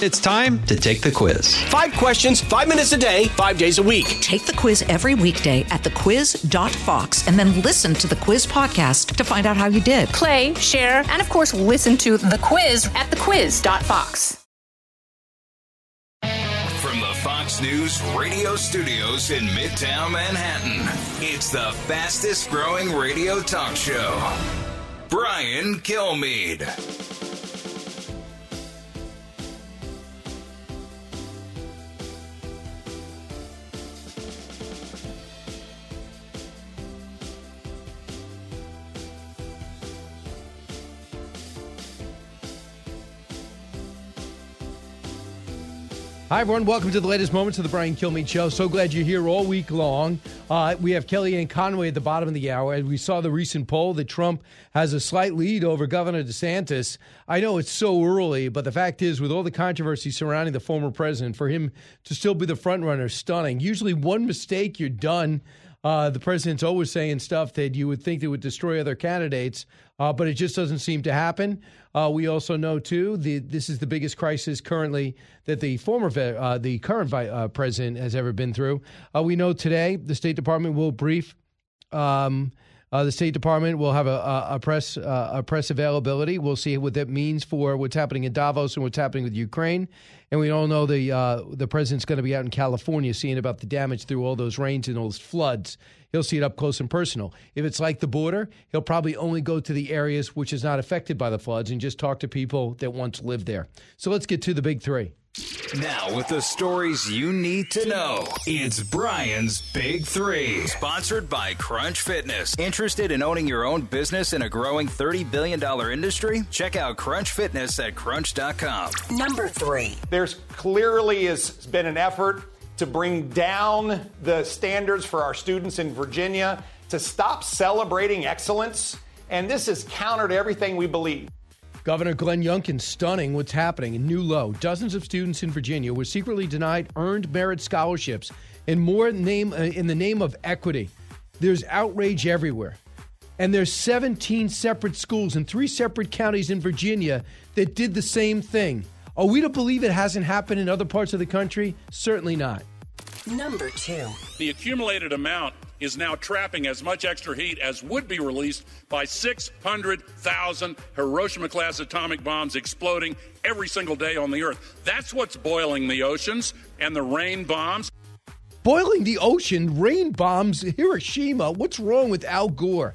It's time to take the quiz. 5 questions, 5 minutes a day, 5 days a week. Take the quiz every weekday at thequiz.fox and then listen to the quiz podcast to find out how you did. Play, share, and of course, listen to the quiz at thequiz.fox. From the Fox News radio studios in Midtown Manhattan, it's the fastest growing radio talk show, Brian Kilmeade. Hi, everyone. Welcome to the latest moments of the Brian Kilmeade Show. So glad you're here all week long. We have Kellyanne Conway at the bottom of the hour. We saw the recent poll that Trump has a slight lead over Governor DeSantis. I know it's so early, but the fact is, with all the controversy surrounding the former president, for him to still be the front runner, stunning. Usually one mistake, you're done. The president's always saying stuff that you would think that would destroy other candidates, but it just doesn't seem to happen. We also know, too, this is the biggest crisis currently that the current president has ever been through. We know today the State Department will brief. The State Department will have a press availability. We'll see what that means for what's happening in Davos and what's happening with Ukraine. And we all know the president's going to be out in California seeing about the damage through all those rains and those floods. He'll see it up close and personal. If it's like the border, he'll probably only go to the areas which is not affected by the floods and just talk to people that once lived there. So let's get to the big three. Now, with the stories you need to know, it's Brian's Big Three. Sponsored by Crunch Fitness. Interested in owning your own business in a growing $30 billion industry? Check out Crunch Fitness at crunch.com. Number 3. There's clearly has been an effort to bring down the standards for our students in Virginia, to stop celebrating excellence. And this is counter to everything we believe. Governor Glenn Youngkin, stunning what's happening, a new low. Dozens of students in Virginia were secretly denied earned merit scholarships and more in the name of equity. There's outrage everywhere. And there's 17 separate schools in 3 separate counties in Virginia that did the same thing. Are we to believe it hasn't happened in other parts of the country? Certainly not. Number 2. The accumulated amount is now trapping as much extra heat as would be released by 600,000 Hiroshima-class atomic bombs exploding every single day on the Earth. That's what's boiling the oceans and the rain bombs. Boiling the ocean, rain bombs, Hiroshima. What's wrong with Al Gore?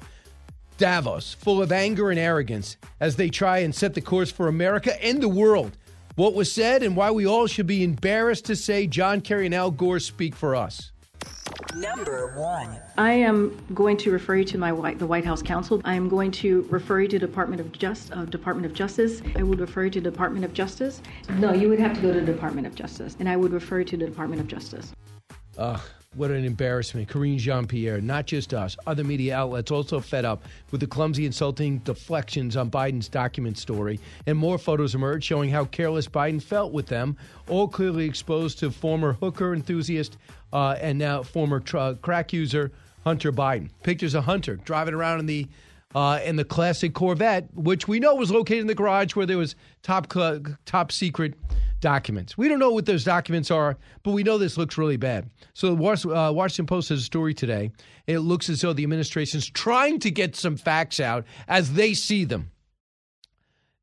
Davos, full of anger and arrogance as they try and set the course for America and the world. What was said and why we all should be embarrassed to say John Kerry and Al Gore speak for us. Number 1. I am going to refer you to the White House counsel. I am going to refer you to Department of Justice. I would refer you to Department of Justice. No, you would have to go to the Department of Justice, and I would refer you to the Department of Justice. What an embarrassment. Karine Jean-Pierre, not just us, other media outlets also fed up with the clumsy, insulting deflections on Biden's document story. And more photos emerged showing how careless Biden felt with them, all clearly exposed to former hooker enthusiast and now former crack user Hunter Biden. Pictures of Hunter driving around in the classic Corvette, which we know was located in the garage where there was top secret documents. We don't know what those documents are, but we know this looks really bad. So the Washington Post has a story today. It looks as though the administration's trying to get some facts out as they see them.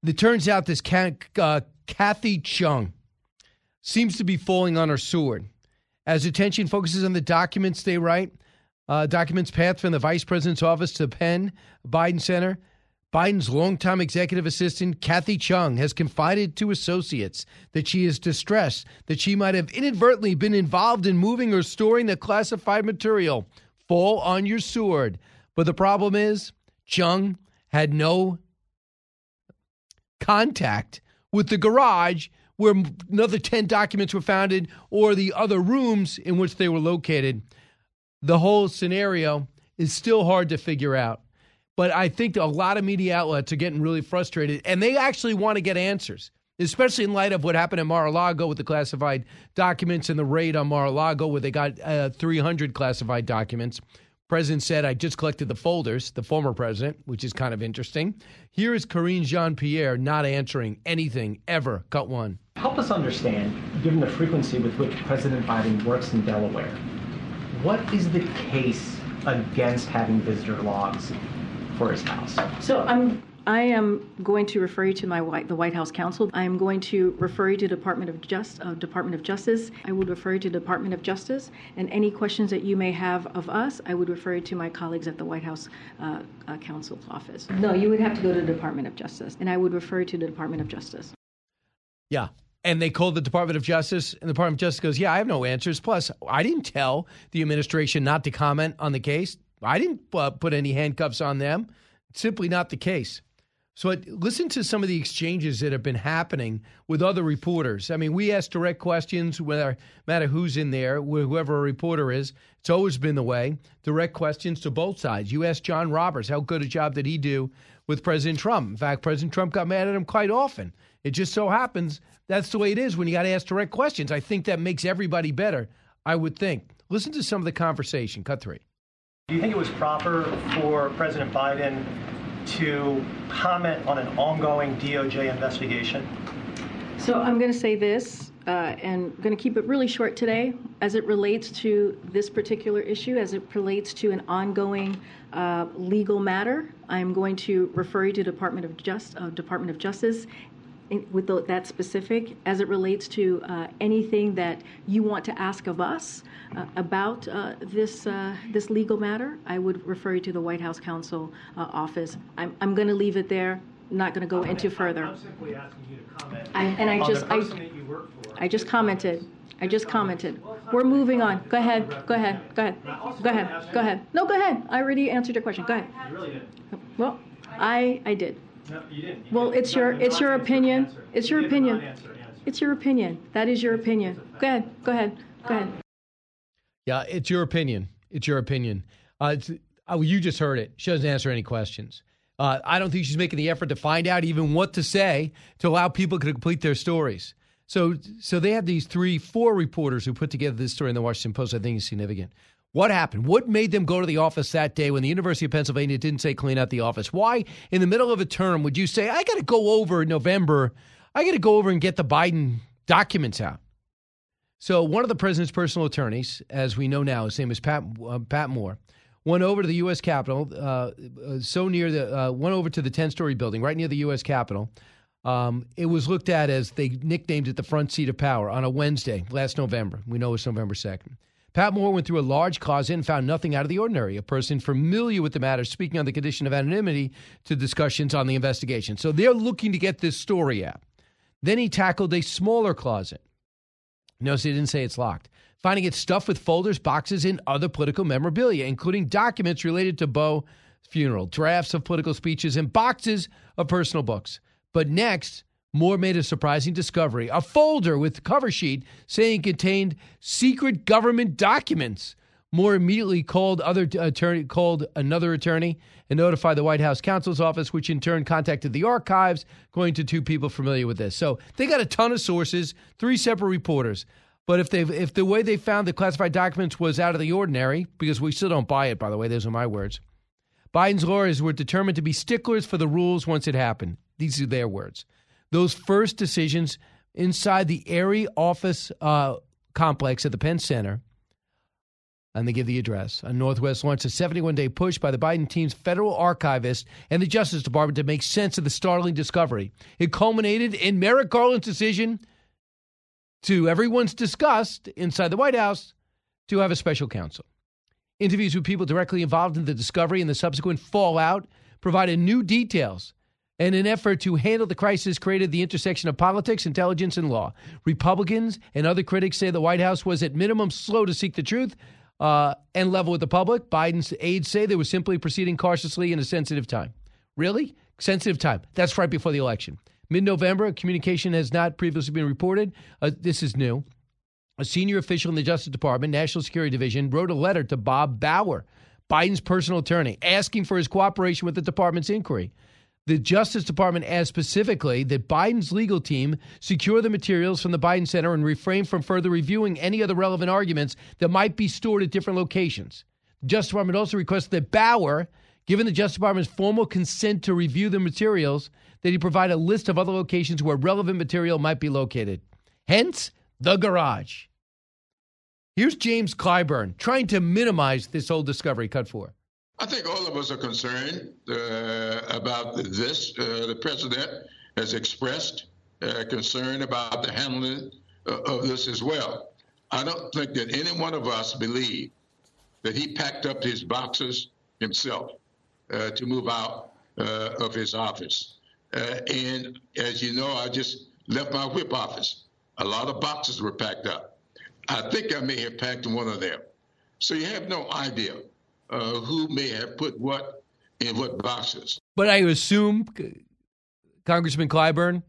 It turns out this Kathy Chung seems to be falling on her sword. As attention focuses on the documents they write, documents passed from the vice president's office to the Penn Biden Center, Biden's longtime executive assistant, Kathy Chung, has confided to associates that she is distressed that she might have inadvertently been involved in moving or storing the classified material. Fall on your sword. But the problem is, Chung had no contact with the garage where another 10 documents were found or the other rooms in which they were located. The whole scenario is still hard to figure out. But I think a lot of media outlets are getting really frustrated, and they actually want to get answers, especially in light of what happened in Mar-a-Lago with the classified documents and the raid on Mar-a-Lago where they got 300 classified documents. President said, I just collected the folders, the former president, which is kind of interesting. Here is Karine Jean-Pierre not answering anything ever. Cut one. Help us understand, given the frequency with which President Biden works in Delaware, what is the case against having visitor logs for his house? So I am going to refer you to the White House counsel. I am going to refer you to Department of Justice. I would refer you to Department of Justice. And any questions that you may have of us, I would refer you to my colleagues at the White House counsel's office. No, you would have to go to the Department of Justice. And I would refer you to the Department of Justice. Yeah. And they called the Department of Justice, and the Department of Justice goes, yeah, I have no answers. Plus, I didn't tell the administration not to comment on the case. I didn't put any handcuffs on them. It's simply not the case. So listen to some of the exchanges that have been happening with other reporters. I mean, we ask direct questions, no matter who's in there, whoever a reporter is. It's always been the way. Direct questions to both sides. You ask John Roberts, how good a job did he do with President Trump? In fact, President Trump got mad at him quite often. It just so happens that's the way it is when you got to ask direct questions. I think that makes everybody better, I would think. Listen to some of the conversation. Cut three. Do you think it was proper for President Biden to comment on an ongoing DOJ investigation? So I'm going to say this, and I'm going to keep it really short today, as it relates to this particular issue, as it relates to an ongoing legal matter. I'm going to refer you to Department of Justice with that specific, as it relates to anything that you want to ask of us about this legal matter. I would refer you to the White House counsel office. I'm going to leave it there. Not going to go into further. I'm simply asking you to comment. I just commented. Well, we're moving on. Go ahead. No, go ahead. I already answered your question. Go ahead. You really did. Well, I did. No, you didn't. Well, it's your opinion. It's your opinion. It's your opinion. That is your opinion. Go ahead. Yeah, it's your opinion. You just heard it. She doesn't answer any questions. I don't think she's making the effort to find out even what to say to allow people to complete their stories. So they had these 3-4 reporters who put together this story in the Washington Post. I think is significant. What happened? What made them go to the office that day when the University of Pennsylvania didn't say clean out the office? Why, in the middle of a term, would you say, I got to go over in November, I got to go over and get the Biden documents out? So one of the president's personal attorneys, as we know now, his name is Pat Moore, went over to the U.S. Capitol, went over to the 10-story building right near the U.S. Capitol. It was looked at as they nicknamed it the front seat of power on a Wednesday last November. We know it's November 2nd. Pat Moore went through a large closet and found nothing out of the ordinary. A person familiar with the matter speaking on the condition of anonymity to discussions on the investigation. So they're looking to get this story out. Then he tackled a smaller closet. Notice he didn't say it's locked. Finding it stuffed with folders, boxes, and other political memorabilia, including documents related to Bo's funeral, drafts of political speeches, and boxes of personal books. But next, Moore made a surprising discovery, a folder with the cover sheet saying it contained secret government documents. Moore immediately called another attorney and notified the White House counsel's office, which in turn contacted the archives, going to two people familiar with this. So they got a ton of sources, 3 separate reporters. But if the way they found the classified documents was out of the ordinary, because we still don't buy it, by the way, those are my words, Biden's lawyers were determined to be sticklers for the rules once it happened. These are their words. Those first decisions inside the airy office complex at the Penn Center, and they give the address, on Northwest launched a 71-day push by the Biden team's federal archivist and the Justice Department to make sense of the startling discovery. It culminated in Merrick Garland's decision, to everyone's disgust inside the White House, to have a special counsel. Interviews with people directly involved in the discovery and the subsequent fallout provided new details. And an effort to handle the crisis created the intersection of politics, intelligence, and law. Republicans and other critics say the White House was at minimum slow to seek the truth and level with the public. Biden's aides say they were simply proceeding cautiously in a sensitive time. Really? Sensitive time. That's right before the election. Mid-November, communication has not previously been reported. This is new. A senior official in the Justice Department, National Security Division, wrote a letter to Bob Bauer, Biden's personal attorney, asking for his cooperation with the department's inquiry. The Justice Department asked specifically that Biden's legal team secure the materials from the Biden Center and refrain from further reviewing any other relevant arguments that might be stored at different locations. Justice Department also requests that Bauer, given the Justice Department's formal consent to review the materials, that he provide a list of other locations where relevant material might be located. Hence, the garage. Here's James Clyburn trying to minimize this whole discovery. Cut four. I think all of us are concerned about this. The president has expressed concern about the handling of this as well. I don't think that any one of us believe that he packed up his boxes himself to move out of his office. And as you know, I just left my whip office. A lot of boxes were packed up. I think I may have packed one of them. So you have no idea who may have put what in what boxes. But I assume, Congressman Clyburn,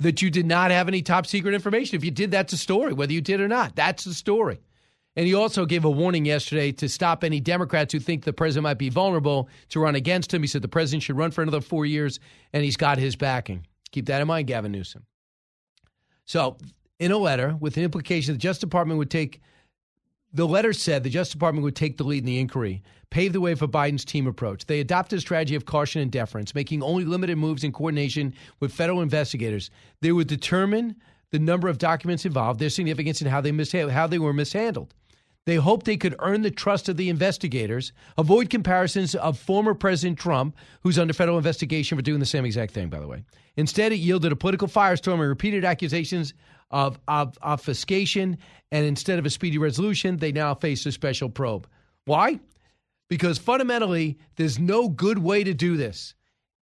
that you did not have any top secret information. If you did, that's a story, whether you did or not. That's the story. And he also gave a warning yesterday to stop any Democrats who think the president might be vulnerable to run against him. He said the president should run for another 4 years, and he's got his backing. Keep that in mind, Gavin Newsom. So in a letter with an implication, the Justice Department would take the letter said the Justice Department would take the lead in the inquiry, pave the way for Biden's team approach. They adopted a strategy of caution and deference, making only limited moves in coordination with federal investigators. They would determine the number of documents involved, their significance, and how they were mishandled. They hoped they could earn the trust of the investigators, avoid comparisons of former President Trump, who's under federal investigation for doing the same exact thing, by the way. Instead, it yielded a political firestorm and repeated accusations of obfuscation, and instead of a speedy resolution, they now face a special probe. Why? Because fundamentally, there's no good way to do this.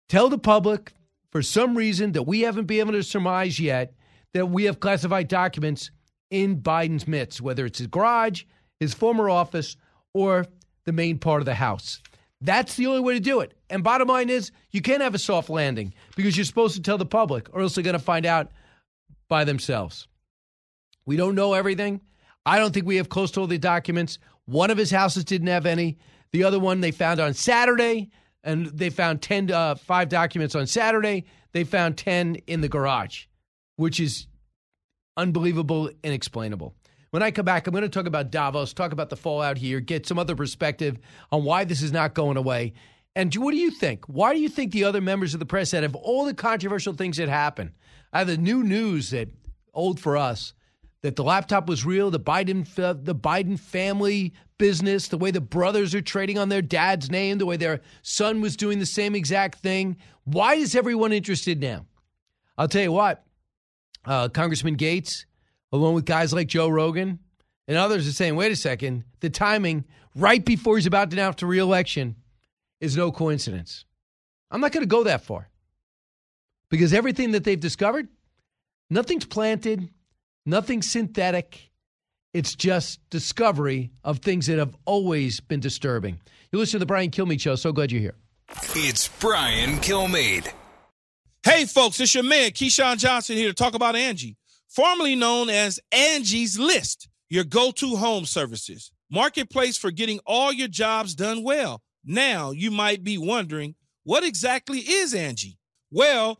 Tell the public, for some reason that we haven't been able to surmise yet, that we have classified documents in Biden's midst, whether it's his garage, his former office, or the main part of the house. That's the only way to do it. And bottom line is, you can't have a soft landing because you're supposed to tell the public, or else they're going to find out by themselves. We don't know everything. I don't think we have close to all the documents. One of his houses didn't have any. The other one they found on Saturday, and they found 5 documents on Saturday. They found 10 in the garage, which is unbelievable, inexplainable. When I come back, I'm going to talk about Davos, talk about the fallout here, get some other perspective on why this is not going away. And what do you think? Why do you think the other members of the press that have all the controversial things that happen, either new news that old for us, that the laptop was real, the Biden family business, the way the brothers are trading on their dad's name, the way their son was doing the same exact thing. Why is everyone interested now? I'll tell you what. Congressman Gates, along with guys like Joe Rogan and others, are saying, wait a second, the timing right before he's about to announce the re-election is no coincidence. I'm not going to go that far because everything that they've discovered, nothing's planted, nothing's synthetic. It's just discovery of things that have always been disturbing. You listen to The Brian Kilmeade Show. So glad you're here. It's Brian Kilmeade. Hey, folks, it's your man, Keyshawn Johnson, here to talk about Angie, formerly known as Angie's List, your go-to home services, marketplace for getting all your jobs done well. Now, you might be wondering, what exactly is Angie? Well,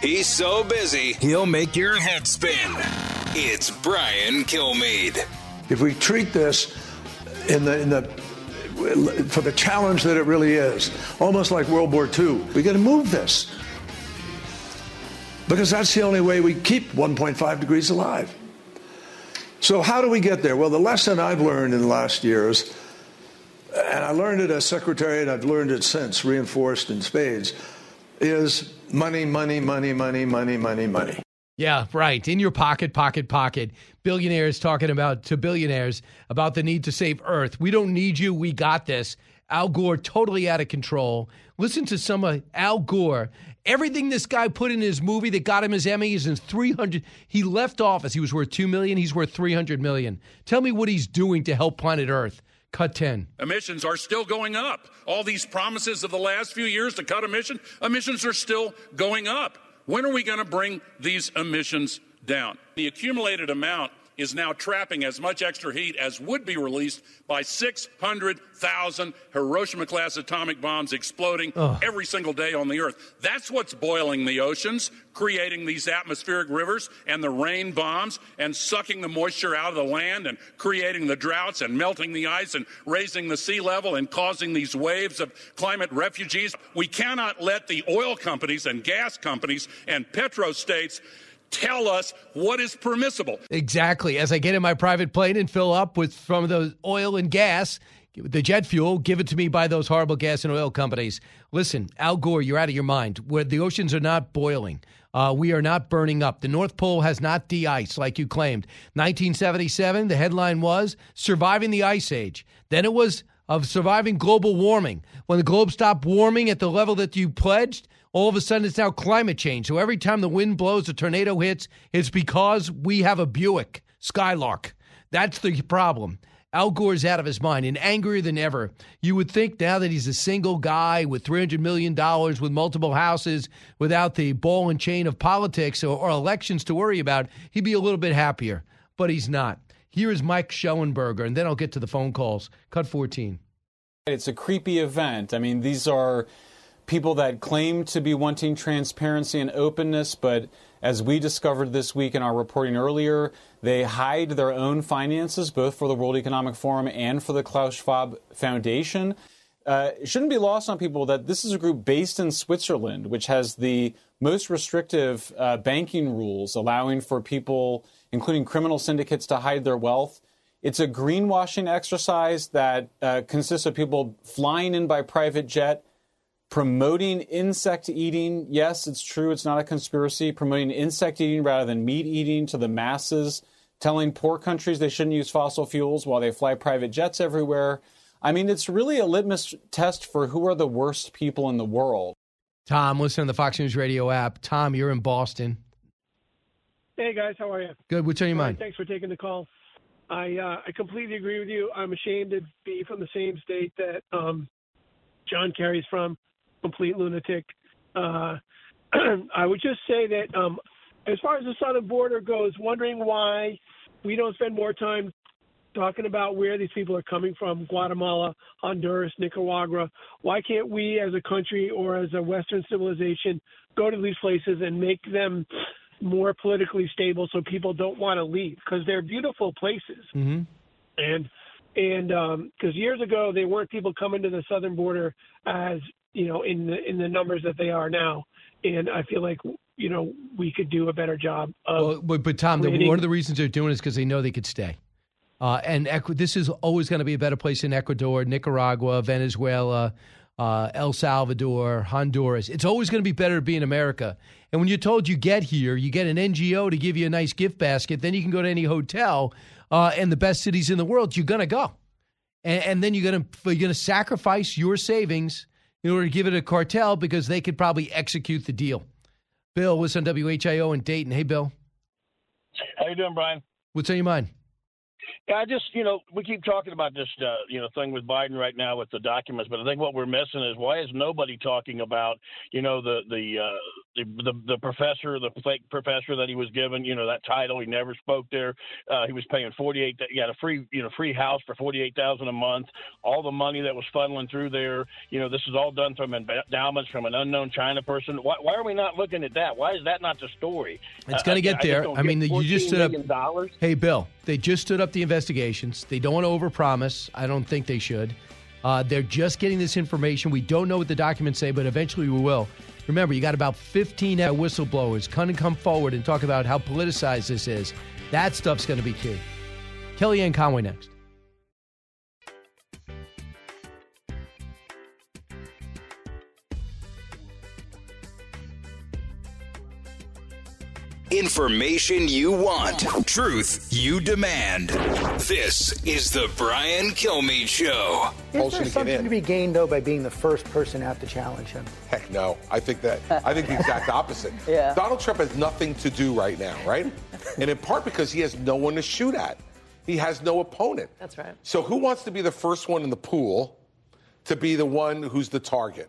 He's so busy, he'll make your head spin. It's Brian Kilmeade. If we treat this for the challenge that it really is, almost like World War II. We got to move this because that's the only way we keep 1.5 degrees alive. So how do we get there? Well, the lesson I've learned in the last years, and I learned it as secretary and I've learned it since, reinforced in spades, is money, money, money, money, money, money, money. Yeah, right. In your pocket, pocket, pocket. Billionaires talking about to billionaires about the need to save Earth. We don't need you. We got this. Al Gore totally out of control. Listen to some of Al Gore. Everything this guy put in his movie that got him his Emmy is in 300. He left office. He was worth $2 million. He's worth $300 million. Tell me what he's doing to help planet Earth. Cut 10. Emissions are still going up. All these promises of the last few years to cut emissions are still going up. When are we going to bring these emissions down? The accumulated amount is now trapping as much extra heat as would be released by 600,000 Hiroshima-class atomic bombs exploding every single day on the Earth. That's what's boiling the oceans, creating these atmospheric rivers and the rain bombs and sucking the moisture out of the land and creating the droughts and melting the ice and raising the sea level and causing these waves of climate refugees. We cannot let the oil companies and gas companies and petrostates tell us what is permissible. Exactly. As I get in my private plane and fill up with from the oil and gas, the jet fuel, give it to me by those horrible gas and oil companies. Listen, Al Gore, you're out of your mind. Where the oceans are not boiling. We are not burning up. The North Pole has not de-iced like you claimed. 1977, the headline was Surviving the Ice Age. Then it was of surviving global warming. When the globe stopped warming at the level that you pledged, all of a sudden, it's now climate change. So every time the wind blows, a tornado hits, it's because we have a Buick Skylark. That's the problem. Al Gore's out of his mind and angrier than ever. You would think now that he's a single guy with $300 million, with multiple houses, without the ball and chain of politics or elections to worry about, he'd be a little bit happier. But he's not. Here is Mike Shellenberger, and then I'll get to the phone calls. Cut 14. It's a creepy event. I mean, these are people that claim to be wanting transparency and openness, but as we discovered this week in our reporting earlier, they hide their own finances, both for the World Economic Forum and for the Klaus Schwab Foundation. It shouldn't be lost on people that this is a group based in Switzerland, which has the most restrictive banking rules, allowing for people, including criminal syndicates, to hide their wealth. It's a greenwashing exercise that consists of people flying in by private jet, promoting insect eating. Yes, it's true. It's not a conspiracy. Promoting insect eating rather than meat eating to the masses, telling poor countries they shouldn't use fossil fuels while they fly private jets everywhere. I mean, it's really a litmus test for who are the worst people in the world. Tom, listen to the Fox News Radio app. Tom, you're in Boston. Hey, guys. How are you? Good. What's on your mind? Thanks for taking the call. I completely agree with you. I'm ashamed to be from the same state that John Kerry's from. Complete lunatic. I would just say that as far as the southern border goes, wondering why we don't spend more time talking about where these people are coming from, Guatemala, Honduras, Nicaragua. Why can't we as a country or as a Western civilization go to these places and make them more politically stable so people don't want to leave? Because they're beautiful places. Mm-hmm. And because years ago, they weren't people coming to the southern border as in the numbers that they are now. And I feel like, we could do a better job of but Tom, one of the reasons they're doing it is because they know they could stay. This is always going to be a better place in Ecuador, Nicaragua, Venezuela, El Salvador, Honduras. It's always going to be better to be in America. And when you're told you get here, you get an NGO to give you a nice gift basket, then you can go to any hotel and the best cities in the world, you're going to go. And then you're gonna sacrifice your savings in order to give it a cartel because they could probably execute the deal. Bill was on WHIO in Dayton. Hey, Bill. How you doing, Brian? What's on your mind? Yeah, I just, we keep talking about this, thing with Biden right now with the documents, but I think what we're missing is why is nobody talking about, the fake professor that he was given, that title. He never spoke there. He was paying he had a free house for $48,000 a month. All the money that was funneling through there, this is all done from endowments from an unknown China person. Why are we not looking at that? Why is that not the story? It's going to get there. You just stood up. Dollars. Hey, Bill, they just stood up the investigations. They don't want to overpromise. I don't think they should. They're just getting this information. We don't know what the documents say, but eventually we will. Remember, you got about 15 whistleblowers come forward and talk about how politicized this is. That stuff's going to be key. Kellyanne Conway next. Information you want, truth you demand. This is the Brian Kilmeade Show. Is there something to be gained, though, by being the first person out to challenge him? Heck no. I think the exact opposite. Yeah. Donald Trump has nothing to do right now, right? And in part because he has no one to shoot at. He has no opponent. That's right. So who wants to be the first one in the pool to be the one who's the target?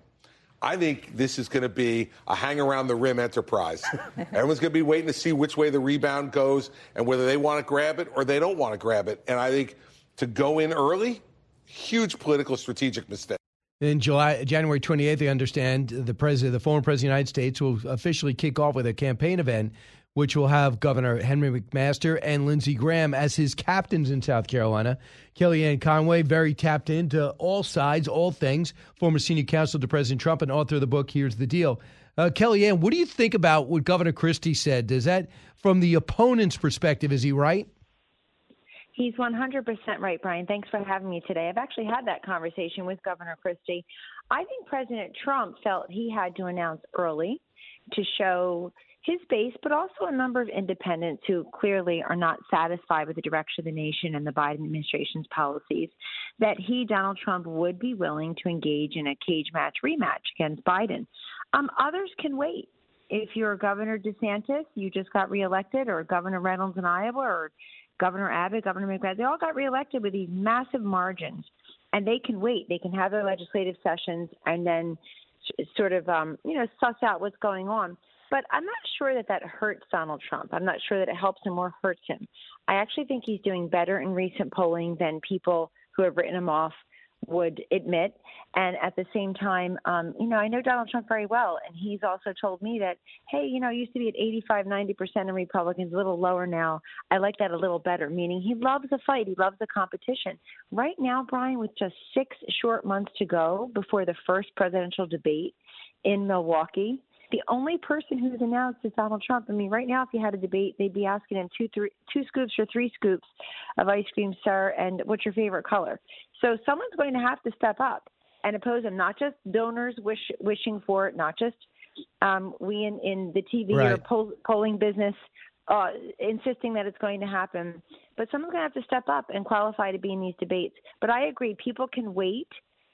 I think this is going to be a hang-around-the-rim enterprise. Everyone's going to be waiting to see which way the rebound goes and whether they want to grab it or they don't want to grab it. And I think to go in early, huge political strategic mistake. In January 28th, I understand, the former president of the United States will officially kick off with a campaign event, which will have Governor Henry McMaster and Lindsey Graham as his captains in South Carolina. Kellyanne Conway, very tapped into all sides, all things, former senior counsel to President Trump and author of the book, Here's the Deal. Kellyanne, what do you think about what Governor Christie said? Does that, from the opponent's perspective, is he right? He's 100% right, Brian. Thanks for having me today. I've actually had that conversation with Governor Christie. I think President Trump felt he had to announce early to show his base, but also a number of independents who clearly are not satisfied with the direction of the nation and the Biden administration's policies, that he, Donald Trump, would be willing to engage in a cage match rematch against Biden. Others can wait. If you're Governor DeSantis, you just got reelected, or Governor Reynolds in Iowa, or Governor Abbott, Governor McBride, they all got reelected with these massive margins, and they can wait. They can have their legislative sessions and then sort of, suss out what's going on. But I'm not sure that that hurts Donald Trump. I'm not sure that it helps him or hurts him. I actually think he's doing better in recent polling than people who have written him off would admit. And at the same time, I know Donald Trump very well, and he's also told me that, hey, it used to be at 85-90% in Republicans, a little lower now. I like that a little better, meaning he loves the fight. He loves the competition. Right now, Brian, with just 6 short months to go before the first presidential debate in Milwaukee, the only person who's announced is Donald Trump. I mean, right now, if you had a debate, they'd be asking him two scoops or 3 scoops of ice cream, sir, and what's your favorite color? So someone's going to have to step up and oppose him, not just donors wishing for it, not just we in the TV right. or polling business insisting that it's going to happen. But someone's going to have to step up and qualify to be in these debates. But I agree, people can wait,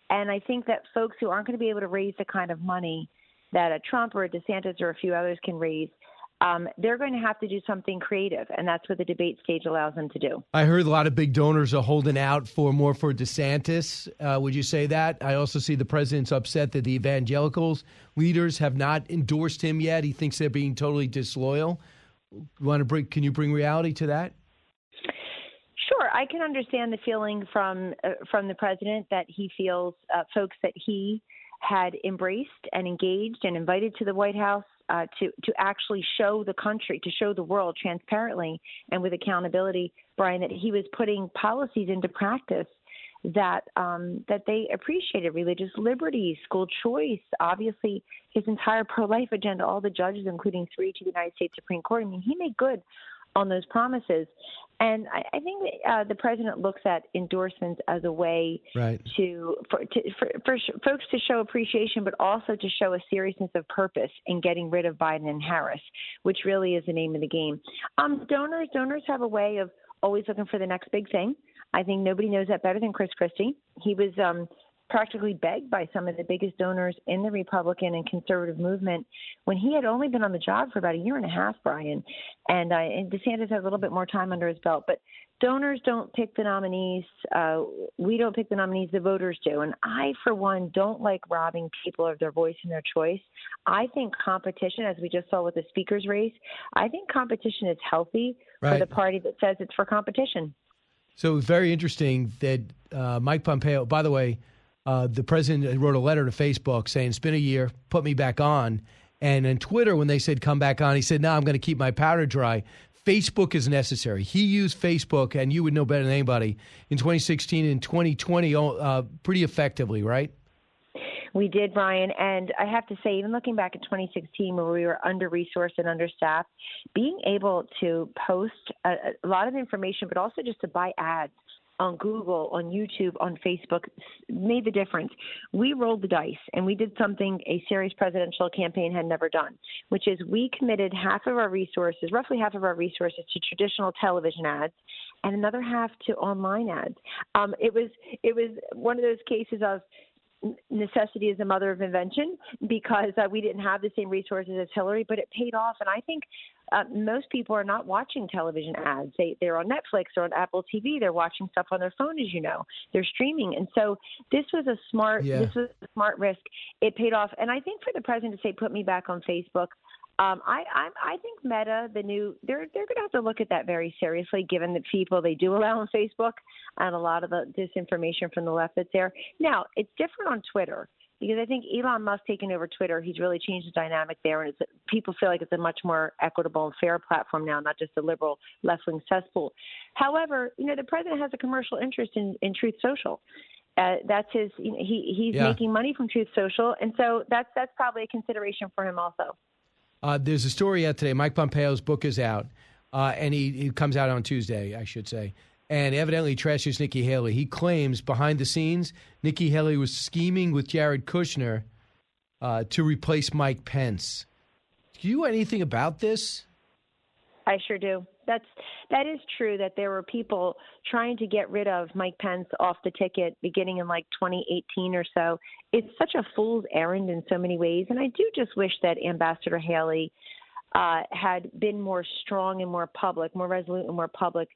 and I think that folks who aren't going to be able to raise the kind of money that a Trump or a DeSantis or a few others can raise, they're going to have to do something creative, and that's what the debate stage allows them to do. I heard a lot of big donors are holding out for DeSantis. Would you say that? I also see the president's upset that the evangelicals leaders have not endorsed him yet. He thinks they're being totally disloyal. Can you bring reality to that? Sure, I can understand the feeling from the president that he feels folks that he had embraced and engaged and invited to the White House to actually show the country, to show the world transparently and with accountability, Brian, that he was putting policies into practice that they appreciated, religious liberty, school choice, obviously his entire pro-life agenda, all the judges, including 3 to the United States Supreme Court. I mean, he made good on those promises. And I think the president looks at endorsements as a way right. for folks to show appreciation, but also to show a seriousness of purpose in getting rid of Biden and Harris, which really is the name of the game. Donors have a way of always looking for the next big thing. I think nobody knows that better than Chris Christie. He was practically begged by some of the biggest donors in the Republican and conservative movement when he had only been on the job for about a year and a half, Brian. And DeSantis had a little bit more time under his belt. But donors don't pick the nominees. We don't pick the nominees. The voters do. And I, for one, don't like robbing people of their voice and their choice. I think competition, as we just saw with the speaker's race, I think competition is healthy for the party that says it's for competition. So very interesting that Mike Pompeo, by the way, the president wrote a letter to Facebook saying, it's been a year, put me back on. And on Twitter, when they said, come back on, he said, no, I'm going to keep my powder dry. Facebook is necessary. He used Facebook, and you would know better than anybody, in 2016 and 2020 pretty effectively, right? We did, Brian. And I have to say, even looking back at 2016, where we were under-resourced and understaffed, being able to post a lot of information, but also just to buy ads on Google, on YouTube, on Facebook, made the difference. We rolled the dice, and we did something a serious presidential campaign had never done, which is we committed half of our resources, roughly half of our resources, to traditional television ads, and another half to online ads. It was one of those cases of necessity is the mother of invention, because we didn't have the same resources as Hillary, but it paid off. And I think most people are not watching television ads. They're on Netflix or on Apple TV. They're watching stuff on their phone, as you know. They're streaming. And so this was a smart risk. It paid off. And I think for the president to say, put me back on Facebook, I think Meta, the new, they're going to have to look at that very seriously, given the people they do allow on Facebook and a lot of the disinformation from the left that's there. Now, it's different on Twitter, because I think Elon Musk taking over Twitter, he's really changed the dynamic there, and it's, people feel like it's a much more equitable and fair platform now, not just a liberal left-wing cesspool. However, you know, the president has a commercial interest in Truth Social. That's his. You know, he's making money from Truth Social, and so that's probably a consideration for him also. There's a story out today. Mike Pompeo's book is out, and he comes out on Tuesday, I should say, and evidently trashes Nikki Haley. He claims behind the scenes, Nikki Haley was scheming with Jared Kushner to replace Mike Pence. Do you know anything about this? I sure do. That is true that there were people trying to get rid of Mike Pence off the ticket beginning in like 2018 or so. It's such a fool's errand in so many ways. And I do just wish that Ambassador Haley had been more strong and more public, more resolute and more public,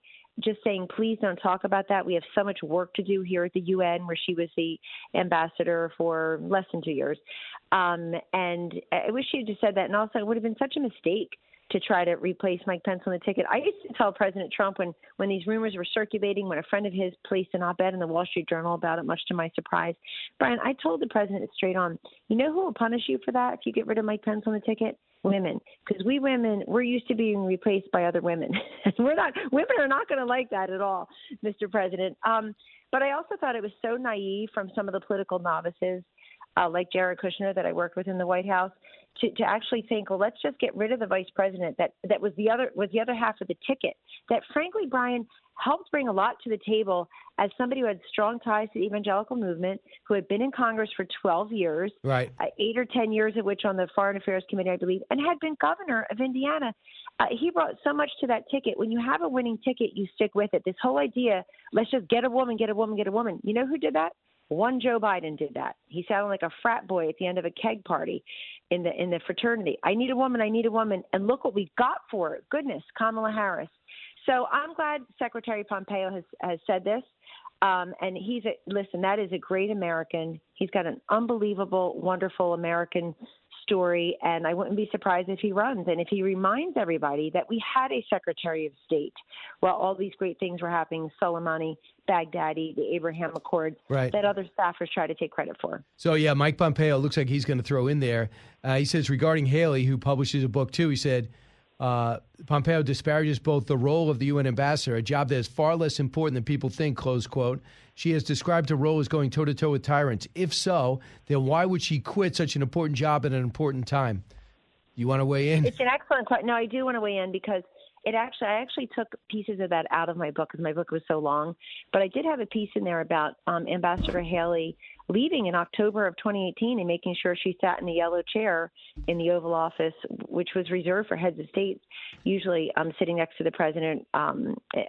just saying, please don't talk about that. We have so much work to do here at the UN, where she was the ambassador for less than 2 years. And I wish she had just said that. And also, it would have been such a mistake to try to replace Mike Pence on the ticket. I used to tell President Trump when these rumors were circulating, when a friend of his placed an op-ed in the Wall Street Journal about it, much to my surprise, Brian, I told the president straight on, you know who will punish you for that if you get rid of Mike Pence on the ticket? Women. Because we women, we're used to being replaced by other women. Women are not going to like that at all, Mr. President. But I also thought it was so naive from some of the political novices like Jared Kushner that I worked with in the White House, to actually think, well, let's just get rid of the vice president. That was the other half of the ticket that, frankly, Brian, helped bring a lot to the table as somebody who had strong ties to the evangelical movement, who had been in Congress for 12 years, 8 or 10 years of which on the Foreign Affairs Committee, I believe, and had been governor of Indiana. He brought so much to that ticket. When you have a winning ticket, you stick with it. This whole idea, let's just get a woman. You know who did that? One Joe Biden did that. He sounded like a frat boy at the end of a keg party in the fraternity. I need a woman. And look what we got for it. Goodness, Kamala Harris. So I'm glad Secretary Pompeo has said this. And listen, that is a great American. He's got an unbelievable, wonderful American story. And I wouldn't be surprised if he runs. And if he reminds everybody that we had a Secretary of State while all these great things were happening, Soleimani, Baghdadi, the Abraham Accords, that other staffers try to take credit for. So, yeah, Mike Pompeo looks like he's going to throw in there. He says regarding Haley, who publishes a book, too, he said, Pompeo disparages both the role of the UN ambassador, a job that is far less important than people think, close quote. She has described her role as going toe-to-toe with tyrants. If so, then why would she quit such an important job at an important time? You want to weigh in? It's an excellent question. No, I do want to weigh in because I actually took pieces of that out of my book because my book was so long. But I did have a piece in there about Ambassador Haley leaving in October of 2018 and making sure she sat in the yellow chair in the Oval Office, which was reserved for heads of state, usually sitting next to the president, by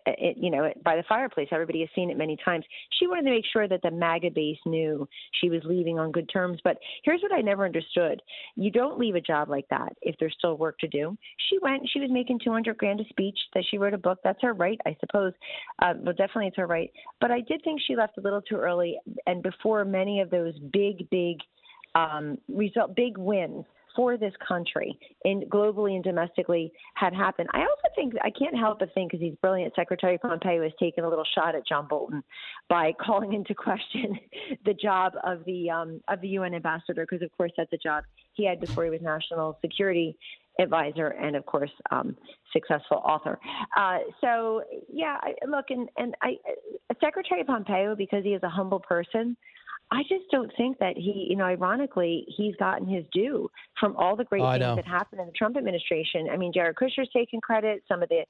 the fireplace. Everybody has seen it many times. She wanted to make sure that the MAGA base knew she was leaving on good terms. But here's what I never understood. You don't leave a job like that if there's still work to do. She went, she was making $200,000 a speech, that she wrote a book. That's her right, I suppose. Well, definitely it's her right. But I did think she left a little too early and before many of those big wins for this country and globally and domestically had happened. I also think, I can't help but think, because he's brilliant, Secretary Pompeo has taken a little shot at John Bolton by calling into question the job of the UN ambassador, because of course that's a job he had before he was National Security Advisor and, of course, successful author. So, Secretary Pompeo, because he is a humble person, I just don't think that he, ironically, he's gotten his due from all the great things that happened in the Trump administration. I mean, Jared Kushner's taken credit, some of the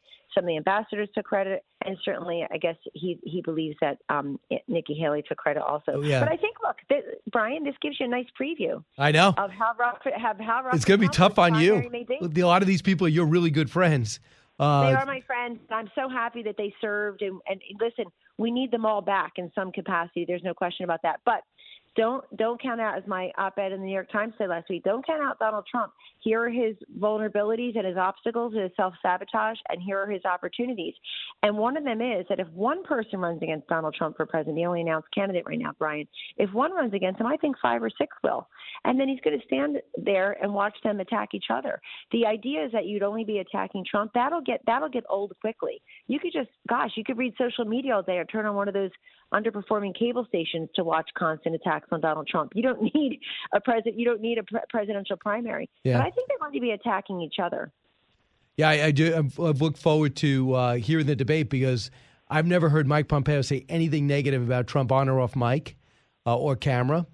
ambassadors took credit, and certainly, I guess he believes that Nikki Haley took credit also. Oh, yeah. But I think, Brian, this gives you a nice preview. I know of how rough it's going to be tough on you. A lot of these people, you're really good friends. They are my friends. I'm so happy that they served. And listen, we need them all back in some capacity. There's no question about that. But don't count out, as my op-ed in the New York Times said last week, don't count out Donald Trump. Here are his vulnerabilities and his obstacles and his self-sabotage, and here are his opportunities. And one of them is that if one person runs against Donald Trump for president, the only announced candidate right now, Brian, if one runs against him, I think 5 or 6 will. And then he's going to stand there and watch them attack each other. The idea is that you'd only be attacking Trump. That'll get old quickly. You could read social media all day or turn on one of those underperforming cable stations to watch constant attacks on Donald Trump. You don't need a president. You don't need a presidential primary. Yeah. But I think they're going to be attacking each other. Yeah, I do. I've looked forward to hearing the debate, because I've never heard Mike Pompeo say anything negative about Trump on or off mic or camera.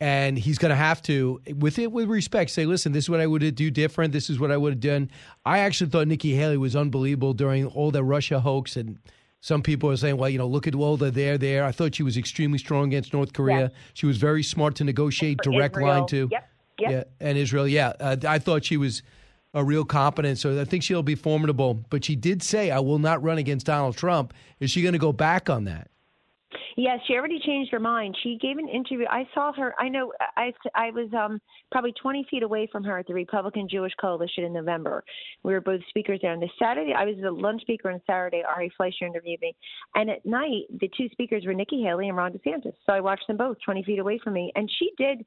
And he's going to have to, with respect, say, listen, this is what I would have do different. This is what I would have done. I actually thought Nikki Haley was unbelievable during all the Russia hoax, and some people are saying, well, look at all they're there. I thought she was extremely strong against North Korea. Yeah. She was very smart to negotiate direct Israel. Line to. Yep. Yeah, and Israel, yeah. I thought she was a real competent, so I think she'll be formidable. But she did say, I will not run against Donald Trump. Is she going to go back on that? Yes, she already changed her mind. She gave an interview. I saw her. I know I was probably 20 feet away from her at the Republican Jewish Coalition in November. We were both speakers there. On the Saturday, I was the lunch speaker on Saturday. Ari Fleischer interviewed me. And at night, the two speakers were Nikki Haley and Ron DeSantis. So I watched them both 20 feet away from me. And she did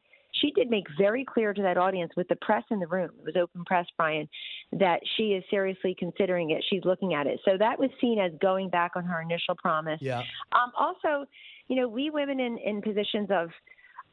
make very clear to that audience, with the press in the room, it was open press, Brian, that she is seriously considering it. She's looking at it. So that was seen as going back on her initial promise. Yeah. Also, we women in positions of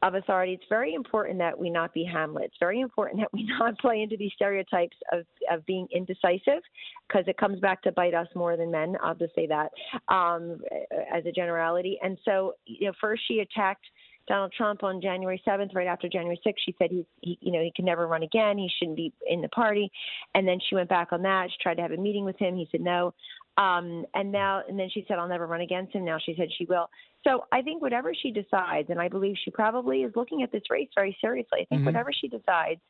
authority, it's very important that we not be Hamlet. It's very important that we not play into these stereotypes of being indecisive, because it comes back to bite us more than men. I'll just say that as a generality. And so, first she attacked Donald Trump on January 7th, right after January 6th, she said he can never run again. He shouldn't be in the party. And then she went back on that. She tried to have a meeting with him. He said no. And then she said, I'll never run against him. Now she said she will. So I think whatever she decides, and I believe she probably is looking at this race very seriously, I think whatever she decides,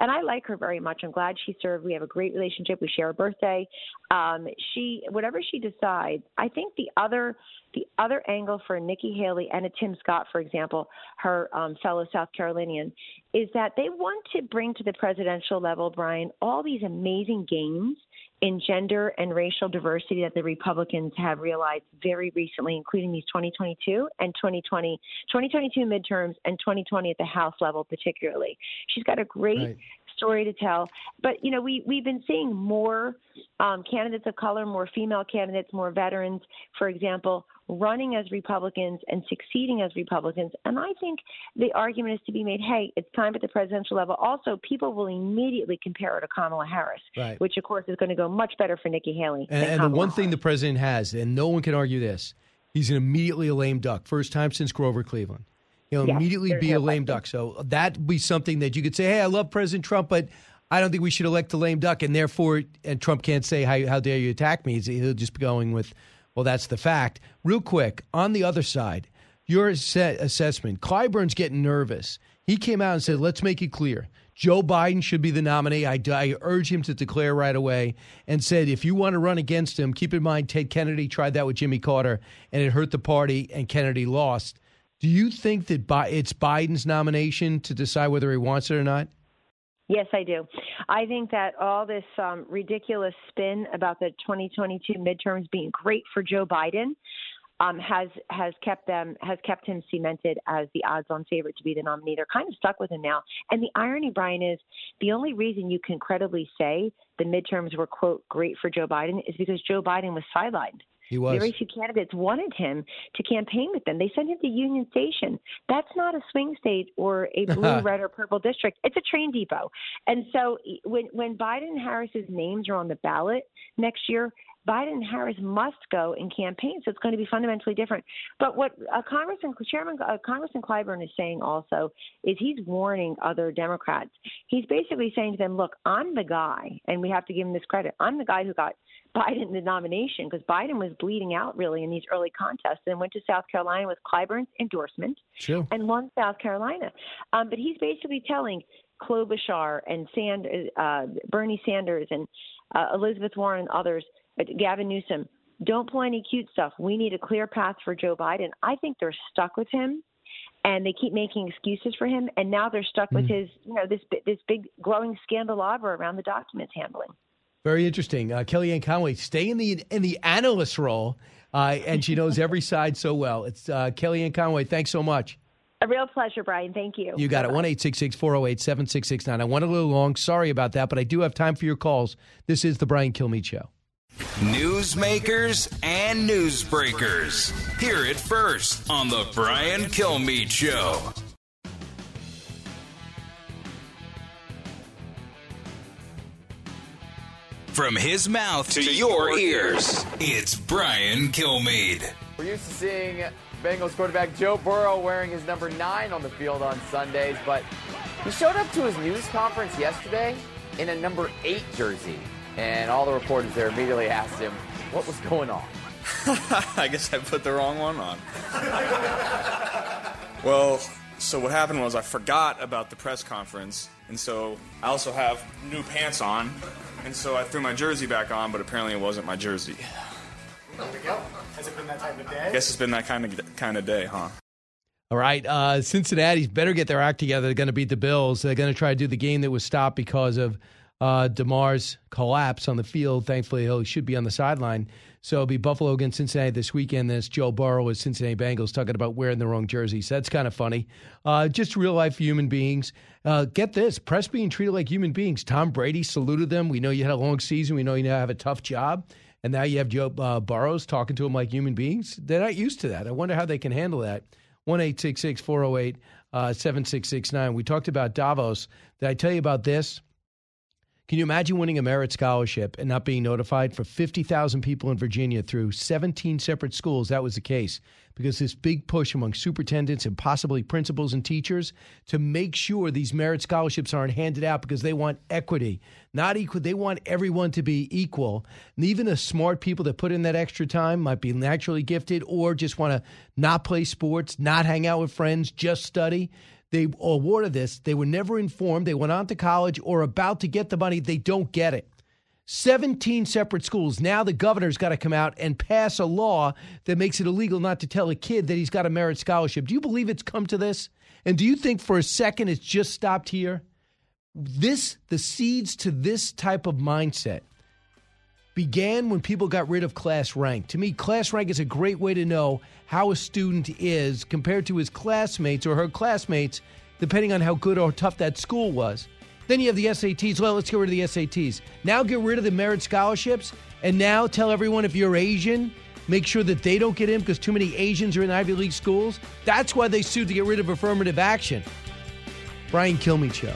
and I like her very much. I'm glad she served. We have a great relationship. We share a birthday. Whatever she decides, I think the other angle for Nikki Haley and a Tim Scott, for example, her fellow South Carolinian, is that they want to bring to the presidential level, Brian, all these amazing gains in gender and racial diversity that the Republicans have realized very recently, including these 2022 and 2020, 2022 midterms and 2020 at the House level particularly. She's got a great story to tell. But, we've been seeing more candidates of color, more female candidates, more veterans, for example, running as Republicans and succeeding as Republicans. And I think the argument is to be made, hey, it's time at the presidential level. Also, people will immediately compare her to Kamala Harris, which, of course, is going to go much better for Nikki Haley. And the one thing the president has, and no one can argue this, he's immediately a lame duck, first time since Grover Cleveland. He'll immediately be a lame duck. So that would be something that you could say, hey, I love President Trump, but I don't think we should elect a lame duck. And therefore, and Trump can't say, how dare you attack me? He'll just be going with, well, that's the fact. Real quick, on the other side, your assessment. Clyburn's getting nervous. He came out and said, let's make it clear. Joe Biden should be the nominee. I urge him to declare right away, and said, if you want to run against him, keep in mind Ted Kennedy tried that with Jimmy Carter, and it hurt the party, and Kennedy lost. Do you think that it's Biden's nomination to decide whether he wants it or not? Yes, I do. I think that all this ridiculous spin about the 2022 midterms being great for Joe Biden has kept him cemented as the odds-on favorite to be the nominee. They're kind of stuck with him now. And the irony, Brian, is the only reason you can credibly say the midterms were, quote, great for Joe Biden is because Joe Biden was sidelined. He was. Very few candidates wanted him to campaign with them. They sent him to Union Station. That's not a swing state or a blue, red, or purple district. It's a train depot. And so when Biden and Harris's names are on the ballot next year, Biden and Harris must go and campaign, so it's going to be fundamentally different. But what Congressman Clyburn is saying also is he's warning other Democrats. He's basically saying to them, look, I'm the guy, and we have to give him this credit. I'm the guy who got Biden the nomination, because Biden was bleeding out really in these early contests and went to South Carolina with Clyburn's endorsement and won South Carolina. But he's basically telling Klobuchar and Bernie Sanders and Elizabeth Warren and others, Gavin Newsom, don't play any cute stuff. We need a clear path for Joe Biden. I think they're stuck with him, and they keep making excuses for him. And now they're stuck with his, this big glowing scandalabra around the documents handling. Very interesting. Kellyanne Conway, stay in the analyst role, and she knows every side so well. It's Kellyanne Conway. Thanks so much. A real pleasure, Brian. Thank you. You got it. 1-866-408-7669. I went a little long. Sorry about that, but I do have time for your calls. This is the Brian Kilmeade Show. Newsmakers and newsbreakers. Hear it first on the Brian Kilmeade Show. From his mouth to your ears, it's Brian Kilmeade. We're used to seeing Bengals quarterback Joe Burrow wearing his number 9 on the field on Sundays, but he showed up to his news conference yesterday in a number 8 jersey. And all the reporters there immediately asked him what was going on. I guess I put the wrong one on. Well, so what happened was I forgot about the press conference, and so I also have new pants on, and so I threw my jersey back on, but apparently it wasn't my jersey. There we go. Has it been that type of day? I guess it's been that kind of day, huh? All right, Cincinnati's better get their act together. They're going to beat the Bills. They're going to try to do the game that was stopped because of DeMar's collapse on the field. Thankfully, he should be on the sideline. So it'll be Buffalo against Cincinnati this weekend. That's Joe Burrow with Cincinnati Bengals talking about wearing the wrong jerseys. That's kind of funny. Just real-life human beings. Get this, press being treated like human beings. Tom Brady saluted them. We know you had a long season. We know you now have a tough job. And now you have Joe Burrows talking to them like human beings. They're not used to that. I wonder how they can handle that. 1-866-408-7669. We talked about Davos. Did I tell you about this? Can you imagine winning a merit scholarship and not being notified? For 50,000 people in Virginia through 17 separate schools, that was the case, because this big push among superintendents and possibly principals and teachers to make sure these merit scholarships aren't handed out, because they want equity. Not equal. They want everyone to be equal. And even the smart people that put in that extra time might be naturally gifted or just want to not play sports, not hang out with friends, just study. They awarded this. They were never informed. They went on to college or about to get the money. They don't get it. 17 separate schools. Now the governor's got to come out and pass a law that makes it illegal not to tell a kid that he's got a merit scholarship. Do you believe it's come to this? And do you think for a second it's just stopped here? The seeds to this type of mindset began when people got rid of class rank. To me, class rank is a great way to know how a student is compared to his classmates or her classmates, depending on how good or tough that school was. Then you have the SATs. Well, let's get rid of the SATs. Now get rid of the merit scholarships, and now tell everyone if you're Asian, make sure that they don't get in because too many Asians are in Ivy League schools. That's why they sued to get rid of affirmative action. Brian Kilmeade Show.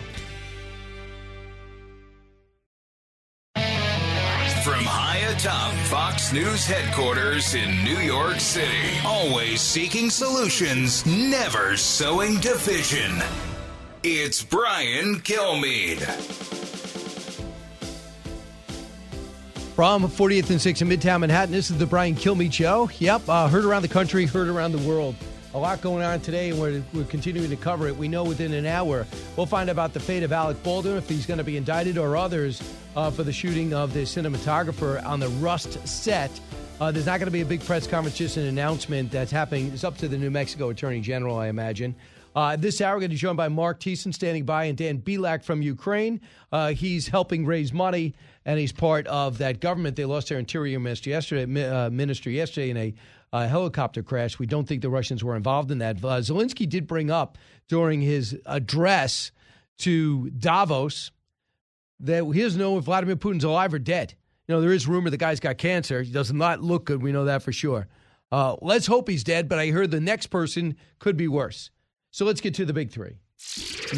From high atop Fox News headquarters in New York City, always seeking solutions, never sowing division. It's Brian Kilmeade. From 40th and 6th in Midtown Manhattan, this is the Brian Kilmeade Show. Yep, heard around the country, heard around the world. A lot going on today, and we're continuing to cover it. We know within an hour, we'll find out about the fate of Alec Baldwin, if he's going to be indicted, or others for the shooting of the cinematographer on the Rust set. There's not going to be a big press conference, just an announcement that's happening. It's up to the New Mexico Attorney General, I imagine. This hour, we're going to be joined by Mark Thiessen standing by and Dan Bilak from Ukraine. He's helping raise money, and he's part of that government. They lost their interior minister yesterday in a helicopter crash. We don't think the Russians were involved in that. Zelensky did bring up during his address to Davos that he doesn't know if Vladimir Putin's alive or dead. You know, there is rumor the guy's got cancer. He does not look good. We know that for sure. Let's hope he's dead, but I heard the next person could be worse. So let's get to the big three.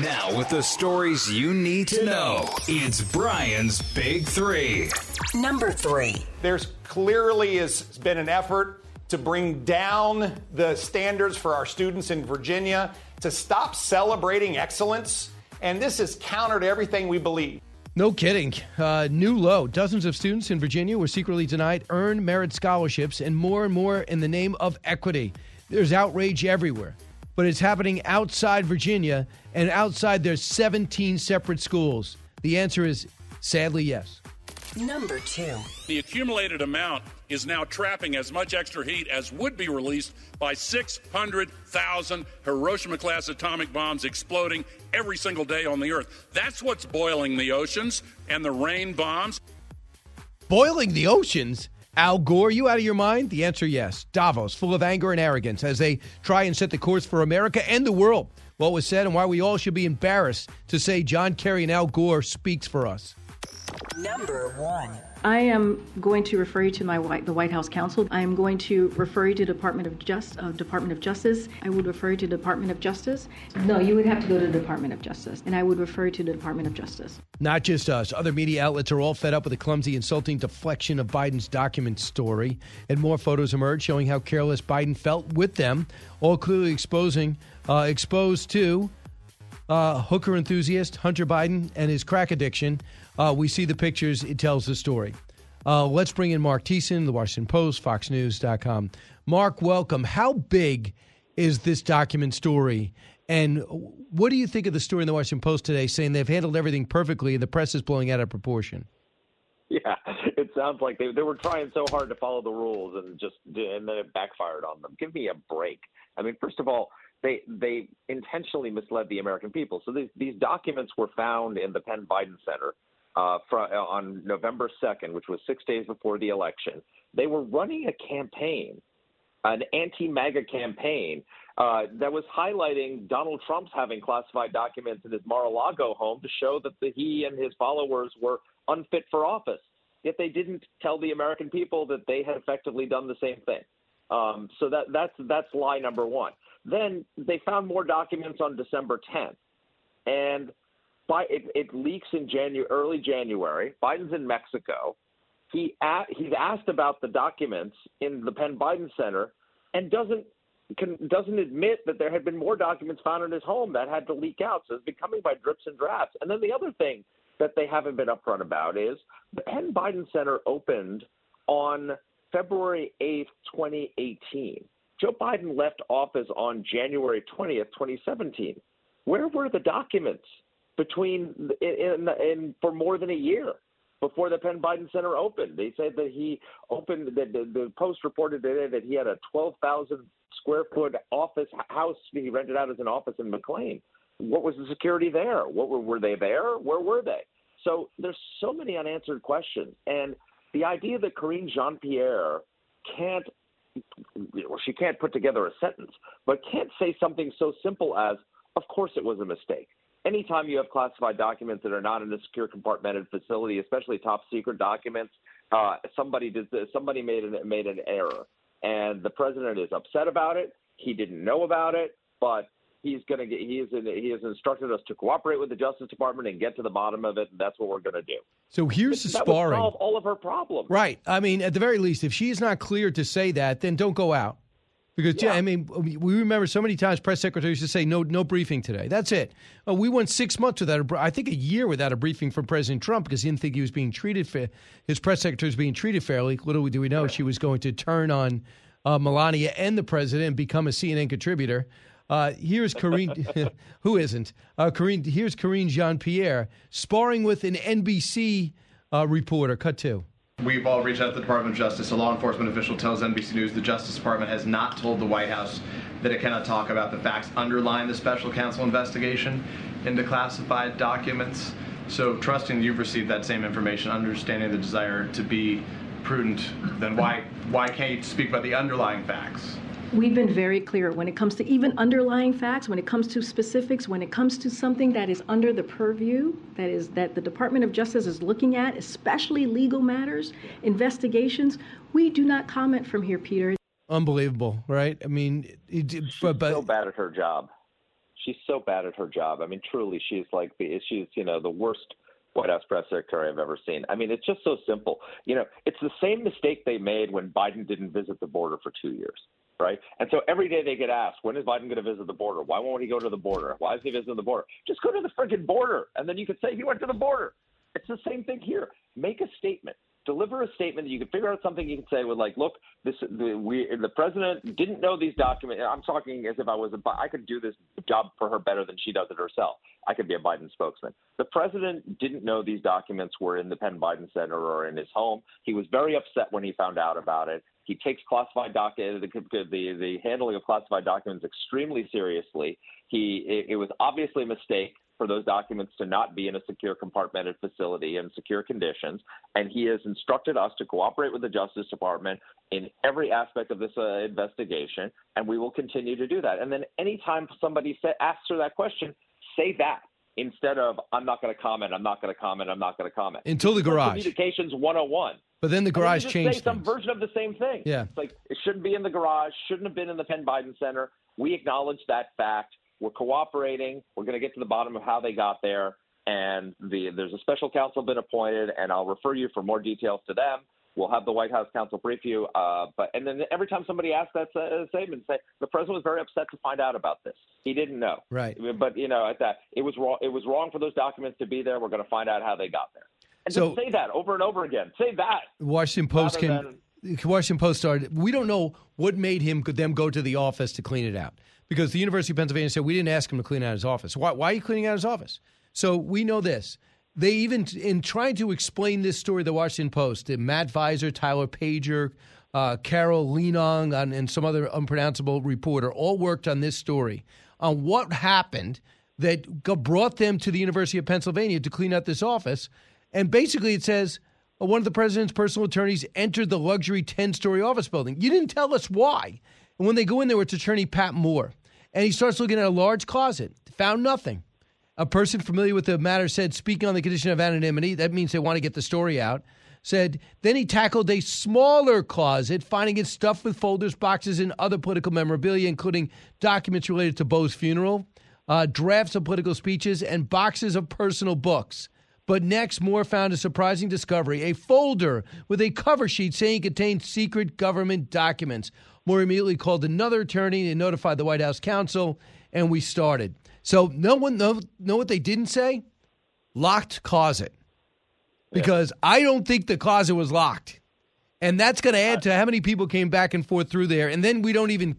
Now with the stories you need to know, it's Brian's Big Three. Number three. There's clearly has been an effort to bring down the standards for our students in Virginia, to stop celebrating excellence. And this is counter to everything we believe. No kidding. New low. Dozens of students in Virginia were secretly denied earned merit scholarships and more in the name of equity. There's outrage everywhere. But it's happening outside Virginia, and outside there's 17 separate schools. The answer is, sadly, yes. Number two. The accumulated amount is now trapping as much extra heat as would be released by 600,000 Hiroshima-class atomic bombs exploding every single day on the Earth. That's what's boiling the oceans and the rain bombs. Boiling the oceans? Al Gore, you out of your mind? The answer, yes. Davos, full of anger and arrogance as they try and set the course for America and the world. What was said and why we all should be embarrassed to say John Kerry and Al Gore speaks for us. Number one. I am going to refer you to the White House counsel. I am going to refer you to Department of Justice. I would refer you to Department of Justice. No, you would have to go to the Department of Justice, and I would refer you to the Department of Justice. Not just us. Other media outlets are all fed up with the clumsy, insulting deflection of Biden's document story, and more photos emerge showing how careless Biden felt with them, all clearly exposed to hooker enthusiast Hunter Biden and his crack addiction. We see the pictures. It tells the story. Let's bring in Mark Thiessen, The Washington Post, FoxNews.com. Mark, welcome. How big is this document story? And what do you think of the story in The Washington Post today saying they've handled everything perfectly and the press is blowing out of proportion? Yeah, it sounds like they were trying so hard to follow the rules and then it backfired on them. Give me a break. I mean, first of all, they intentionally misled the American people. So these documents were found in the Penn Biden Center on November 2nd, which was 6 days before the election. They were running a campaign, an anti-MAGA campaign that was highlighting Donald Trump's having classified documents in his Mar-a-Lago home to show that he and his followers were unfit for office. Yet they didn't tell the American people that they had effectively done the same thing. So that's lie number one. Then they found more documents on December 10th. And it leaks in early January. Biden's in Mexico. He's asked about the documents in the Penn Biden Center and doesn't admit that there had been more documents found in his home that had to leak out. So it's been coming by drips and drafts. And then the other thing that they haven't been upfront about is the Penn Biden Center opened on February 8th, 2018. Joe Biden left office on January 20th, 2017. Where were the documents for more than a year before the Penn Biden Center opened? They said that he opened. The Post reported today that he had a 12,000 square foot house he rented out as an office in McLean. What was the security there? Were they there? Where were they? So there's so many unanswered questions, and the idea that Karine Jean-Pierre can't put together a sentence, but can't say something so simple as, of course it was a mistake. Anytime you have classified documents that are not in a secure compartmented facility, especially top secret documents, somebody made an error. And the president is upset about it. He didn't know about it, but he has instructed us to cooperate with the Justice Department and get to the bottom of it, and that's what we're going to do. So here's the sparring. That would solve all of her problems. Right. I mean, at the very least, if she's not cleared to say that, then don't go out. Because, yeah, I mean, we remember so many times press secretaries just say, no briefing today. That's it. We went 6 months I think a year without a briefing from President Trump because he didn't think he was being treated fairly. His press secretary was being treated fairly. Little do we know she was going to turn on Melania and the president, and become a CNN contributor. Here's Karine, who isn't? Karine, here's Karine Jean-Pierre sparring with an NBC reporter. Cut to. We've all reached out to the Department of Justice. A law enforcement official tells NBC News the Justice Department has not told the White House that it cannot talk about the facts underlying the special counsel investigation into classified documents. So trusting you've received that same information, understanding the desire to be prudent, then why can't you speak about the underlying facts? We've been very clear when it comes to even underlying facts, when it comes to specifics, when it comes to something that is under the purview, that the Department of Justice is looking at, especially legal matters, investigations, we do not comment from here, Peter. Unbelievable, right? I mean, she's so bad at her job. She's so bad at her job. I mean, truly, she's like the worst White House press secretary I've ever seen. I mean, it's just so simple. You know, it's the same mistake they made when Biden didn't visit the border for 2 years. Right. And so every day they get asked, when is Biden going to visit the border? Why won't he go to the border? Why is he visiting the border? Just go to the freaking border. And then you could say he went to the border. It's the same thing here. Make a statement. Deliver a statement that you can figure out something you can say with, like, look, the president didn't know these documents. I'm talking as if I could do this job for her better than she does it herself. I could be a Biden spokesman. The president didn't know these documents were in the Penn Biden Center or in his home. He was very upset when he found out about it. He takes classified the handling of classified documents extremely seriously. It was obviously a mistake for those documents to not be in a secure compartmented facility in secure conditions. And he has instructed us to cooperate with the Justice Department in every aspect of this investigation, and we will continue to do that. And then anytime somebody asks her that question, say that instead of, I'm not going to comment, I'm not going to comment, I'm not going to comment. Until the garage. Communications 101. But then the garage changed. Some version of the same thing. Yeah. It's like, it shouldn't be in the garage, shouldn't have been in the Penn Biden Center. We acknowledge that fact. We're cooperating. We're going to get to the bottom of how they got there. And there's a special counsel been appointed, and I'll refer you for more details to them. We'll have the White House counsel brief you. And then every time somebody asks that statement, say, the president was very upset to find out about this. He didn't know. Right. But, it was wrong for those documents to be there. We're going to find out how they got there. And so, just say that over and over again. Say that. Washington Post started. We don't know what made them go to the office to clean it out, because the University of Pennsylvania said we didn't ask him to clean out his office. Why are you cleaning out his office? So we know this. They even, in trying to explain this story, the Washington Post, Matt Visor, Tyler Pager, Carol Leanong, and some other unpronounceable reporter all worked on this story on what happened that brought them to the University of Pennsylvania to clean out this office. And basically it says, one of the president's personal attorneys entered the luxury 10-story office building. You didn't tell us why. And when they go in there, it's attorney Pat Moore. And he starts looking at a large closet. Found nothing. A person familiar with the matter said, speaking on the condition of anonymity, that means they want to get the story out, said, then he tackled a smaller closet, finding it stuffed with folders, boxes, and other political memorabilia, including documents related to Bo's funeral, drafts of political speeches, and boxes of personal books. But next, Moore found a surprising discovery, a folder with a cover sheet saying it contained secret government documents. Moore immediately called another attorney and notified the White House counsel, and we started. So no one know what they didn't say? Locked closet. Because I don't think the closet was locked. And that's going to add to how many people came back and forth through there. And then we don't even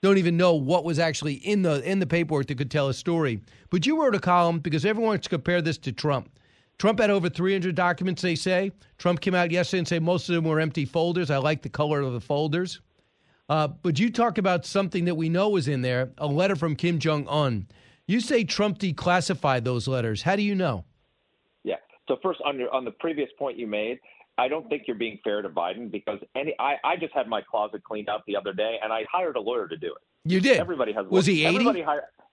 know what was actually in the paperwork that could tell a story. But you wrote a column because everyone's compared this to Trump. Trump had over 300 documents, they say. Trump came out yesterday and said most of them were empty folders. I like the color of the folders. But you talk about something that we know was in there, a letter from Kim Jong-un. You say Trump declassified those letters. How do you know? Yeah. So first, on the previous point you made, I don't think you're being fair to Biden because I just had my closet cleaned out the other day, and I hired a lawyer to do it. You did? Everybody has. Was he 80?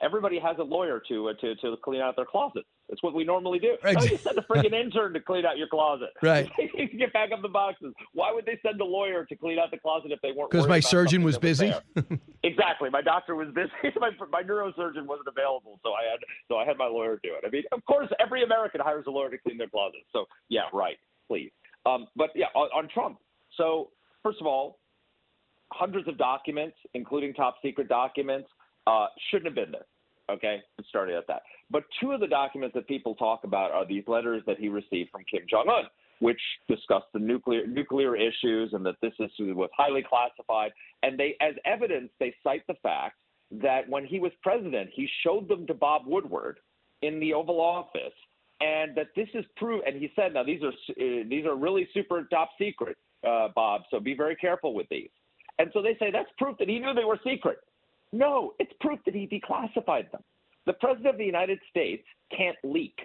Everybody has a lawyer to clean out their closets. It's what we normally do. Right. No, you send a friggin' intern to clean out your closet. Right. You can get back up the boxes. Why would they send a lawyer to clean out the closet if they weren't? Because my surgeon was busy. Exactly. My doctor was busy. My neurosurgeon wasn't available, so I had my lawyer do it. I mean, of course, every American hires a lawyer to clean their closet. So yeah, right. Please. But yeah, on Trump. So first of all, hundreds of documents, including top secret documents. Shouldn't have been there. Okay, it started at that. But two of the documents that people talk about are these letters that he received from Kim Jong-un. which discussed the nuclear issues and that this issue was highly classified. And they, as evidence, they cite the fact that when he was president, he showed them to Bob Woodward in the Oval Office, and that this is proof. And he said, now, these are really super top secret, Bob, so be very careful with these. And so they say that's proof that he knew they were secret. No, it's proof that he declassified them. The president of the United States can't leak.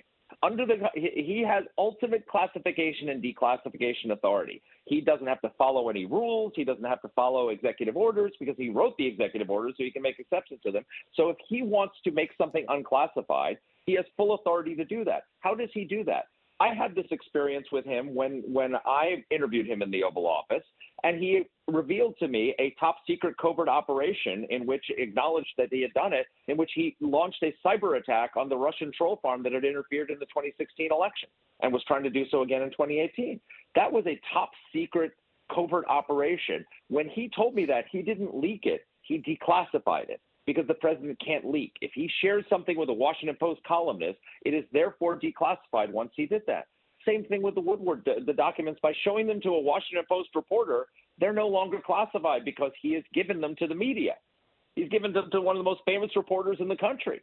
He has ultimate classification and declassification authority. He doesn't have to follow any rules. He doesn't have to follow executive orders because he wrote the executive orders, so he can make exceptions to them. So if he wants to make something unclassified, he has full authority to do that. How does he do that? I had this experience with him when I interviewed him in the Oval Office, and he revealed to me a top-secret covert operation in which acknowledged that he had done it, in which he launched a cyber attack on the Russian troll farm that had interfered in the 2016 election and was trying to do so again in 2018. That was a top-secret covert operation. When he told me that, he didn't leak it. He declassified it, because the president can't leak. If he shares something with a Washington Post columnist, it is therefore declassified once he did that. Same thing with the Woodward, the documents. By showing them to a Washington Post reporter, they're no longer classified because he has given them to the media. He's given them to one of the most famous reporters in the country.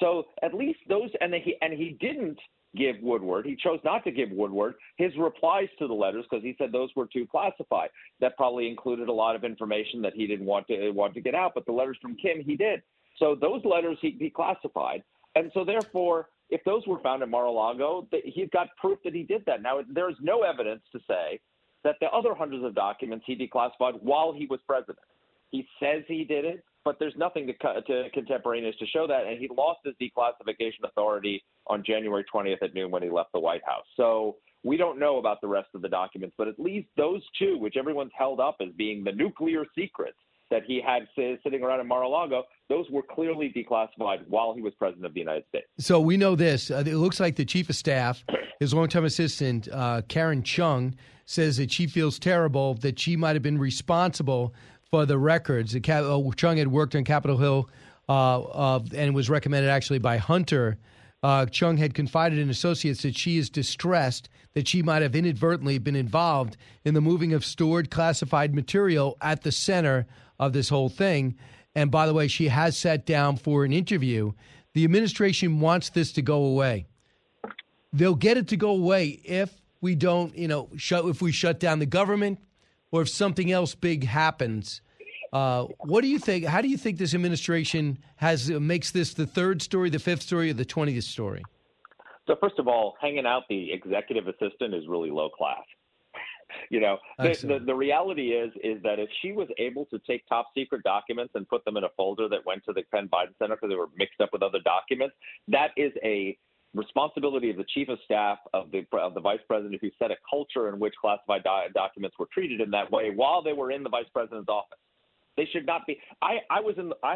So at least those, and he didn't give Woodward. He chose not to give Woodward his replies to the letters because he said those were too classified. That probably included a lot of information that he didn't want to get out, but the letters from Kim, he did. So those letters he declassified. And so therefore, if those were found in Mar-a-Lago, he's got proof that he did that. Now, there is no evidence to say that the other hundreds of documents he declassified while he was president. He says he did it, but there's nothing to contemporaneous to show that, and he lost his declassification authority on January 20th at noon when he left the White House. So we don't know about the rest of the documents, but at least those two, which everyone's held up as being the nuclear secrets that he had sitting around in Mar-a-Lago, those were clearly declassified while he was president of the United States. So we know this. It looks like the chief of staff, his longtime assistant, Karen Chung, says that she feels terrible, that she might have been responsible for the records. Chung had worked on Capitol Hill and was recommended actually by Hunter. Chung had confided in associates that she is distressed that she might have inadvertently been involved in the moving of stored classified material at the center of this whole thing. And by the way, she has sat down for an interview. The administration wants this to go away. They'll get it to go away if we don't, if we shut down the government or if something else big happens. What do you think? How do you think this administration makes this the third story, the fifth story, or the 20th story? So first of all, hanging out the executive assistant is really low class. The reality is that if she was able to take top secret documents and put them in a folder that went to the Penn Biden Center because they were mixed up with other documents, that is a responsibility of the chief of staff of the vice president, who set a culture in which classified documents were treated in that way while they were in the vice president's office. They should not be. I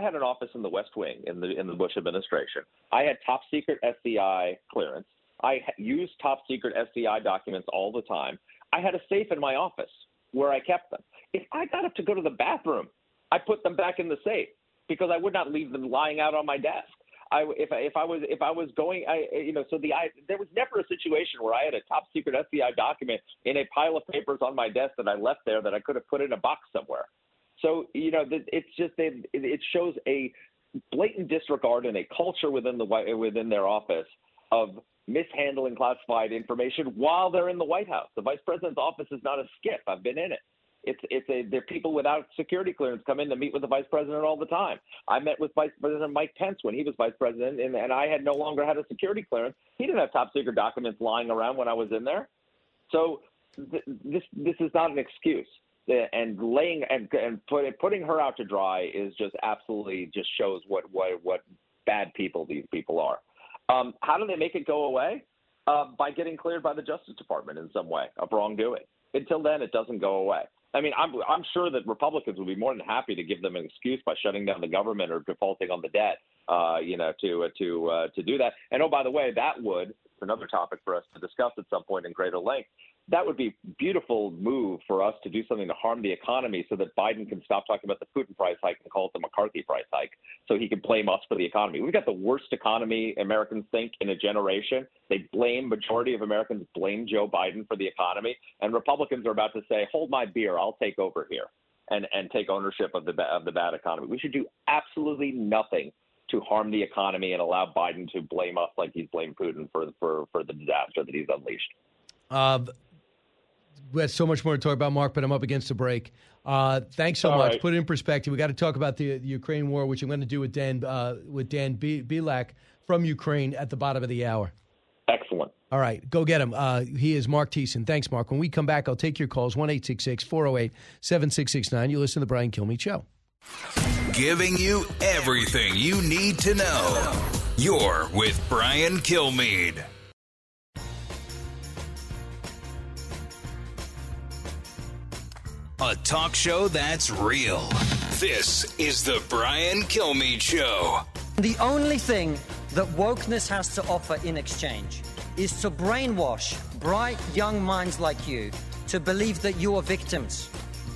had an office in the West Wing in the Bush administration. I had top secret FBI clearance. I used top secret FBI documents all the time. I had a safe in my office where I kept them. If I got up to go to the bathroom, I put them back in the safe because I would not leave them lying out on my desk. There was never a situation where I had a top secret FBI document in a pile of papers on my desk that I left there that I could have put in a box somewhere. So, it shows a blatant disregard and a culture within their office of mishandling classified information while they're in the White House. The vice president's office is not a skiff. I've been in it. They're people without security clearance come in to meet with the vice president all the time. I met with Vice President Mike Pence when he was vice president, and I had no longer had a security clearance. He didn't have top secret documents lying around when I was in there. So this is not an excuse. And laying and putting her out to dry is just absolutely just shows what bad people these people are. How do they make it go away? By getting cleared by the Justice Department in some way of wrongdoing. Until then, it doesn't go away. I mean, I'm sure that Republicans would be more than happy to give them an excuse by shutting down the government or defaulting on the debt, to do that. And oh, by the way, that would, another topic for us to discuss at some point in greater length, that would be a beautiful move for us to do something to harm the economy so that Biden can stop talking about the Putin price hike and call it the McCarthy price hike so he can blame us for the economy. We've got the worst economy, Americans think, in a generation. They blame, majority of Americans blame Joe Biden for the economy. And Republicans are about to say, hold my beer, I'll take over here and take ownership of the bad economy. We should do absolutely nothing to harm the economy and allow Biden to blame us like he's blamed Putin for the disaster that he's unleashed. We have so much more to talk about, Mark, but I'm up against the break. Thanks so much. Right. Put it in perspective. We got to talk about the Ukraine war, which I'm going to do with Dan Bilak from Ukraine at the bottom of the hour. Excellent. All right. Go get him. He is Mark Thiessen. Thanks, Mark. When we come back, I'll take your calls, 1-866-408-7669. You listen to The Brian Kilmeade Show. Giving you everything you need to know. You're with Brian Kilmeade. A talk show that's real. This is The Brian Kilmeade Show. The only thing that wokeness has to offer in exchange is to brainwash bright young minds like you to believe that you are victims,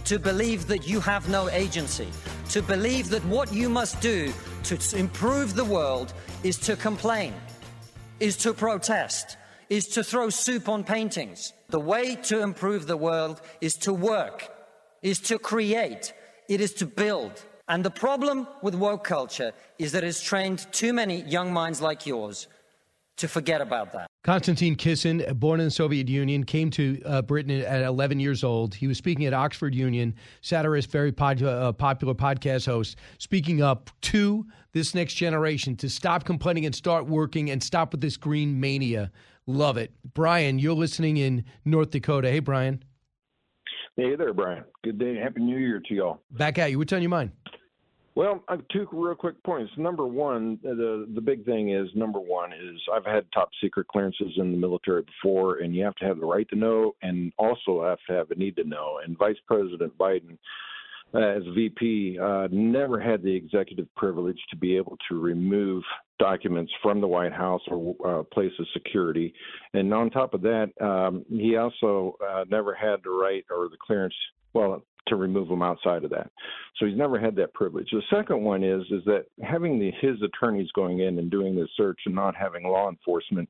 to believe that you have no agency, to believe that what you must do to improve the world is to complain, is to protest, is to throw soup on paintings. The way to improve the world is to work, is to create, it is to build. And the problem with woke culture is that it's trained too many young minds like yours to forget about that. Konstantin Kissen, born in the Soviet Union, came to Britain at 11 years old. He was speaking at Oxford Union, satirist, very popular podcast host, speaking up to this next generation to stop complaining and start working and stop with this green mania. Love it. Brian, you're listening in North Dakota. Hey, Brian. Hey there, Brian. Good day. Happy New Year to y'all. Back at you. What's on your mind? Well, I have two real quick points. Number one, the big thing is, I've had top secret clearances in the military before, and you have to have the right to know and also have to have a need to know. And Vice President Biden, as VP, never had the executive privilege to be able to remove documents from the White House or place of security. And on top of that, he also never had the right or the clearance, well, to remove them outside of that. So he's never had that privilege. The second one is that having his attorneys going in and doing this search and not having law enforcement,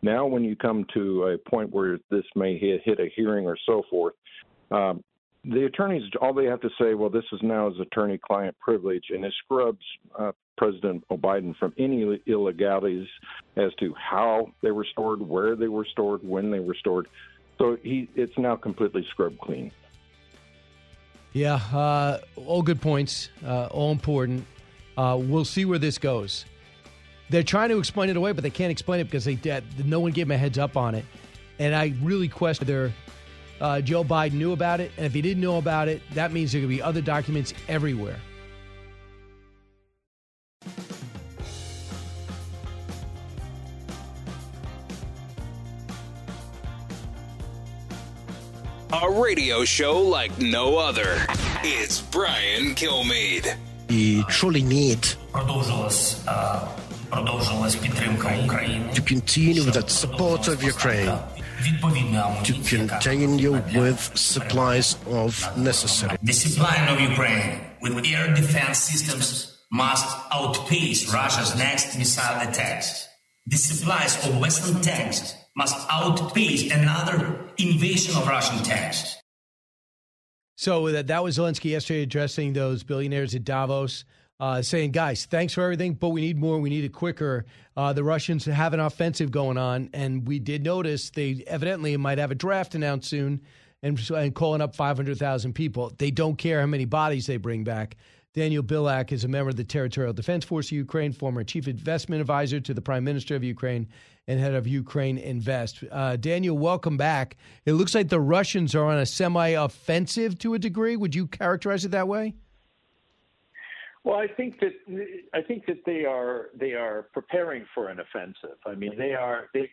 now when you come to a point where this may hit a hearing or so forth, the attorneys, all they have to say, well, this is now his attorney-client privilege, and it scrubs President Biden from any illegalities as to how they were stored, where they were stored, when they were stored. So it's now completely scrubbed clean. Yeah, all good points, all important. We'll see where this goes. They're trying to explain it away, but they can't explain it because no one gave them a heads up on it. And I really question whether Joe Biden knew about it. And if he didn't know about it, that means there could be other documents everywhere. A radio show like no other. It's Brian Kilmeade. We truly need to continue with that support of Ukraine, to continue with supplies of necessary. The supply of Ukraine with air defense systems must outpace Russia's next missile attacks. The supplies of Western tanks must outpace another invasion of Russian tanks. So that was Zelensky yesterday addressing those billionaires at Davos, saying, guys, thanks for everything, but we need more. We need it quicker. The Russians have an offensive going on, and we did notice they evidently might have a draft announced soon and calling up 500,000 people. They don't care how many bodies they bring back. Daniel Bilak is a member of the Territorial Defense Force of Ukraine, former chief investment advisor to the Prime Minister of Ukraine and head of Ukraine Invest. Daniel, welcome back. It looks like the Russians are on a semi-offensive to a degree. Would you characterize it that way? Well, I think that they are preparing for an offensive. I mean,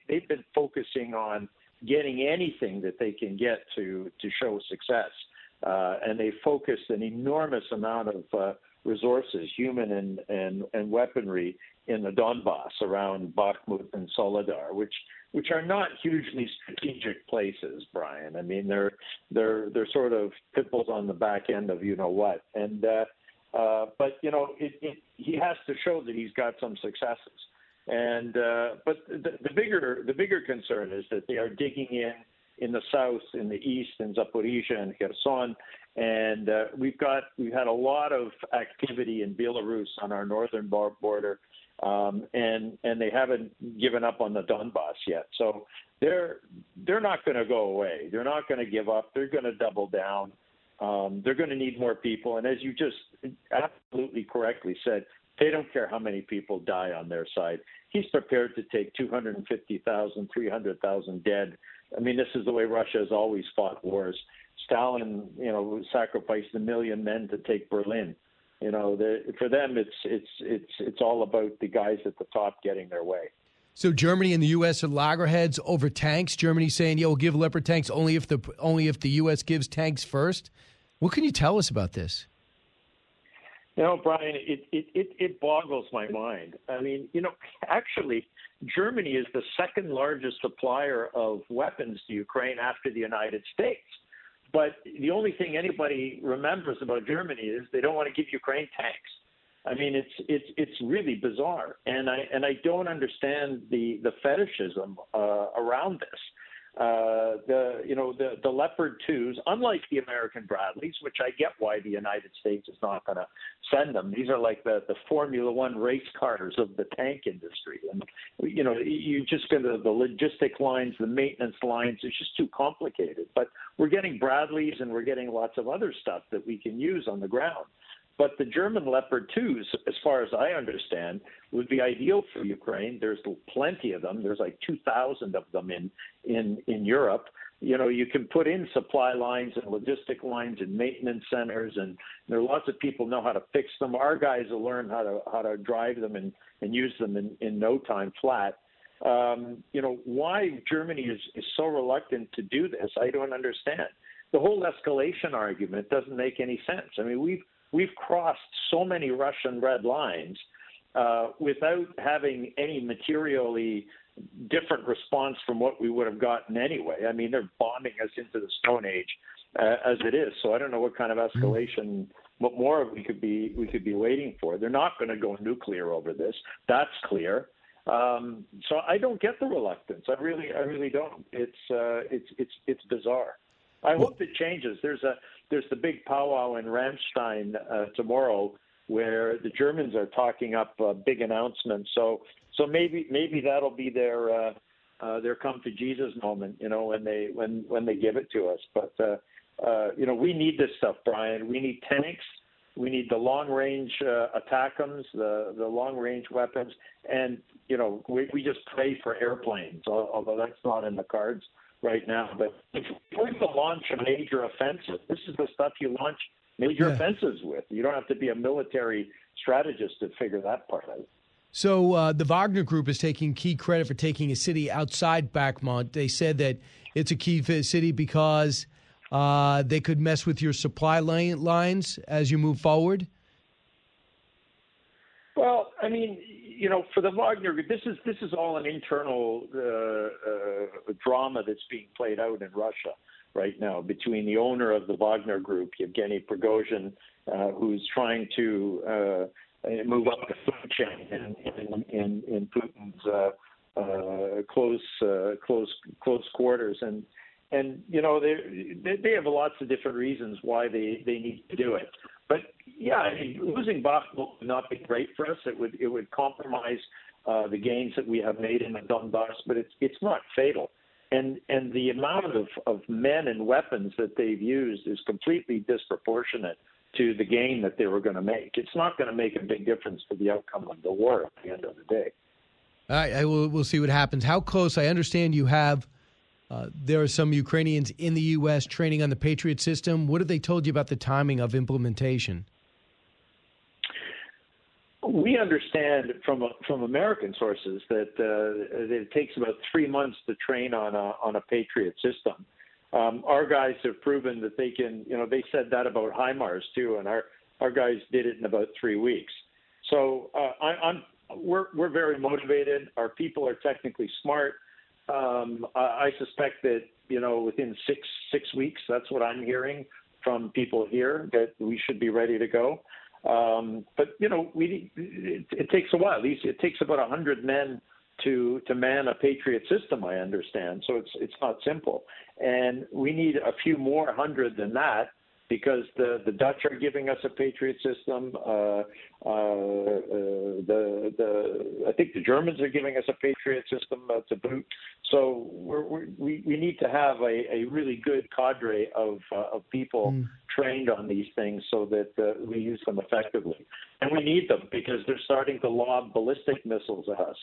they've been focusing on getting anything that they can get to show success. And they focused an enormous amount of resources, human and weaponry, in the Donbass around Bakhmut and Soledar, which are not hugely strategic places, Brian. I mean, they're sort of pimples on the back end of you know what. And but you know, he has to show that he's got some successes. And but the bigger concern is that they are digging in the south, in the east, in Zaporizhia and Kherson. And we've had a lot of activity in Belarus on our northern border, and they haven't given up on the Donbass yet. So they're not going to go away. They're not going to give up. They're going to double down. They're going to need more people. And as you just absolutely correctly said, they don't care how many people die on their side. He's prepared to take 250,000, 300,000 dead. I mean, this is the way Russia has always fought wars. Stalin, you know, sacrificed 1 million men to take Berlin. You know, for them, it's all about the guys at the top getting their way. So Germany and the U.S. are loggerheads over tanks. Germany saying, "Yeah, we'll give Leopard tanks only if the U.S. gives tanks first." What can you tell us about this? You know, Brian, it boggles my mind. I mean, you know, actually, Germany is the second largest supplier of weapons to Ukraine after the United States. But the only thing anybody remembers about Germany is they don't want to give Ukraine tanks. I mean, it's really bizarre, and I don't understand the fetishism around this. The Leopard 2s, unlike the American Bradleys, which I get why the United States is not going to send them. These are like the Formula One race cars of the tank industry. And, you know, you just go to the logistic lines, the maintenance lines. It's just too complicated. But we're getting Bradleys and we're getting lots of other stuff that we can use on the ground. But the German Leopard 2s, as far as I understand, would be ideal for Ukraine. There's plenty of them. There's like 2,000 of them in Europe. You know, you can put in supply lines and logistic lines and maintenance centers, and there are lots of people know how to fix them. Our guys will learn how to drive them and use them in no time flat. You know, why Germany is so reluctant to do this, I don't understand. The whole escalation argument doesn't make any sense. I mean, We've crossed so many Russian red lines without having any materially different response from what we would have gotten anyway. I mean, they're bombing us into the Stone Age as it is. So I don't know what kind of escalation, what more we could be waiting for. They're not going to go nuclear over this. That's clear. So I don't get the reluctance. I really don't. It's bizarre. I hope it changes. There's the big powwow in Ramstein tomorrow where the Germans are talking up a big announcement. So maybe that'll be their come to Jesus moment, you know, when they give it to us. But you know, we need this stuff, Brian. We need tanks. We need the long range attackums, the long range weapons, and you know, we just pray for airplanes. Although that's not in the cards right now, but if we're going to launch a major offensive, this is the stuff you launch major offensives with. You don't have to be a military strategist to figure that part out. So the Wagner Group is taking key credit for taking a city outside Bakhmut. They said that it's a key city because they could mess with your supply lines as you move forward. Well, I mean, you know, for the Wagner Group, this is all an internal drama that's being played out in Russia right now between the owner of the Wagner Group, Yevgeny Prigozhin, who's trying to move up the food chain in Putin's close quarters, and you know they have lots of different reasons why they need to do it. But, yeah, I mean, losing Bakhmut would not be great for us. It would compromise the gains that we have made in the Donbass, but it's not fatal. And the amount of men and weapons that they've used is completely disproportionate to the gain that they were going to make. It's not going to make a big difference to the outcome of the war at the end of the day. All right, we'll see what happens. How close? I understand you have there are some Ukrainians in the U.S. training on the Patriot system. What have they told you about the timing of implementation? We understand from American sources that it takes about 3 months to train on a Patriot system. Our guys have proven that they can. You know, they said that about HIMARS too, and our guys did it in about 3 weeks. So I'm we're very motivated. Our people are technically smart. I suspect that, you know, within six weeks, that's what I'm hearing from people here, that we should be ready to go. But, you know, it takes a while. It takes about 100 men to man a Patriot system, I understand. So it's not simple. And we need a few more hundred than that, because the Dutch are giving us a Patriot system. I think the Germans are giving us a Patriot system to boot. So we need to have a really good cadre of people trained on these things so that we use them effectively. And we need them because they're starting to lob ballistic missiles at us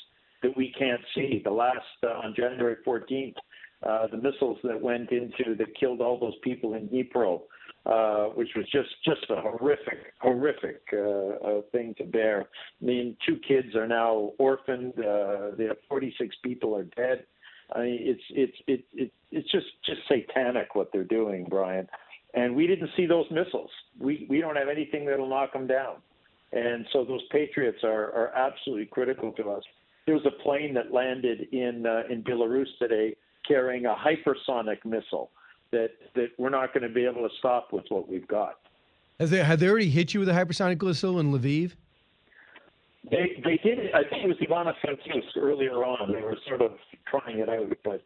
that we can't see. The last on January 14th, the missiles that that killed all those people in Dnipro, which was just a horrific thing to bear. I mean, 2 kids are now orphaned. 46 people are dead. I mean, it's just satanic what they're doing, Brian. And we didn't see those missiles. We don't have anything that'll knock them down. And so those Patriots are absolutely critical to us. There was a plane that landed in Belarus today carrying a hypersonic missile that we're not going to be able to stop with what we've got. Have they already hit you with a hypersonic missile in Lviv? They did it. I think it was Ivana Frankivsk earlier on. They were sort of trying it out, but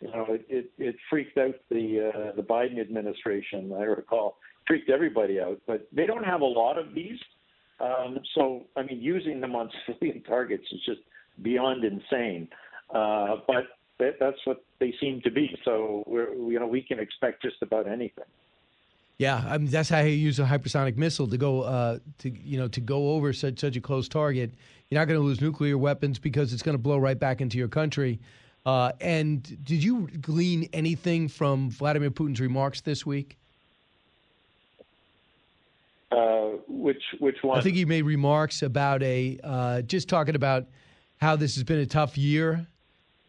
you know, it freaked out the Biden administration. I recall freaked everybody out. But they don't have a lot of these, so I mean, using them on civilian targets is just beyond insane. But that's what they seem to be. So we can expect just about anything. Yeah, I mean, that's how you use a hypersonic missile to go to go over such a close target. You're not going to lose nuclear weapons because it's going to blow right back into your country. And did you glean anything from Vladimir Putin's remarks this week? Which one? I think he made remarks about just talking about how this has been a tough year.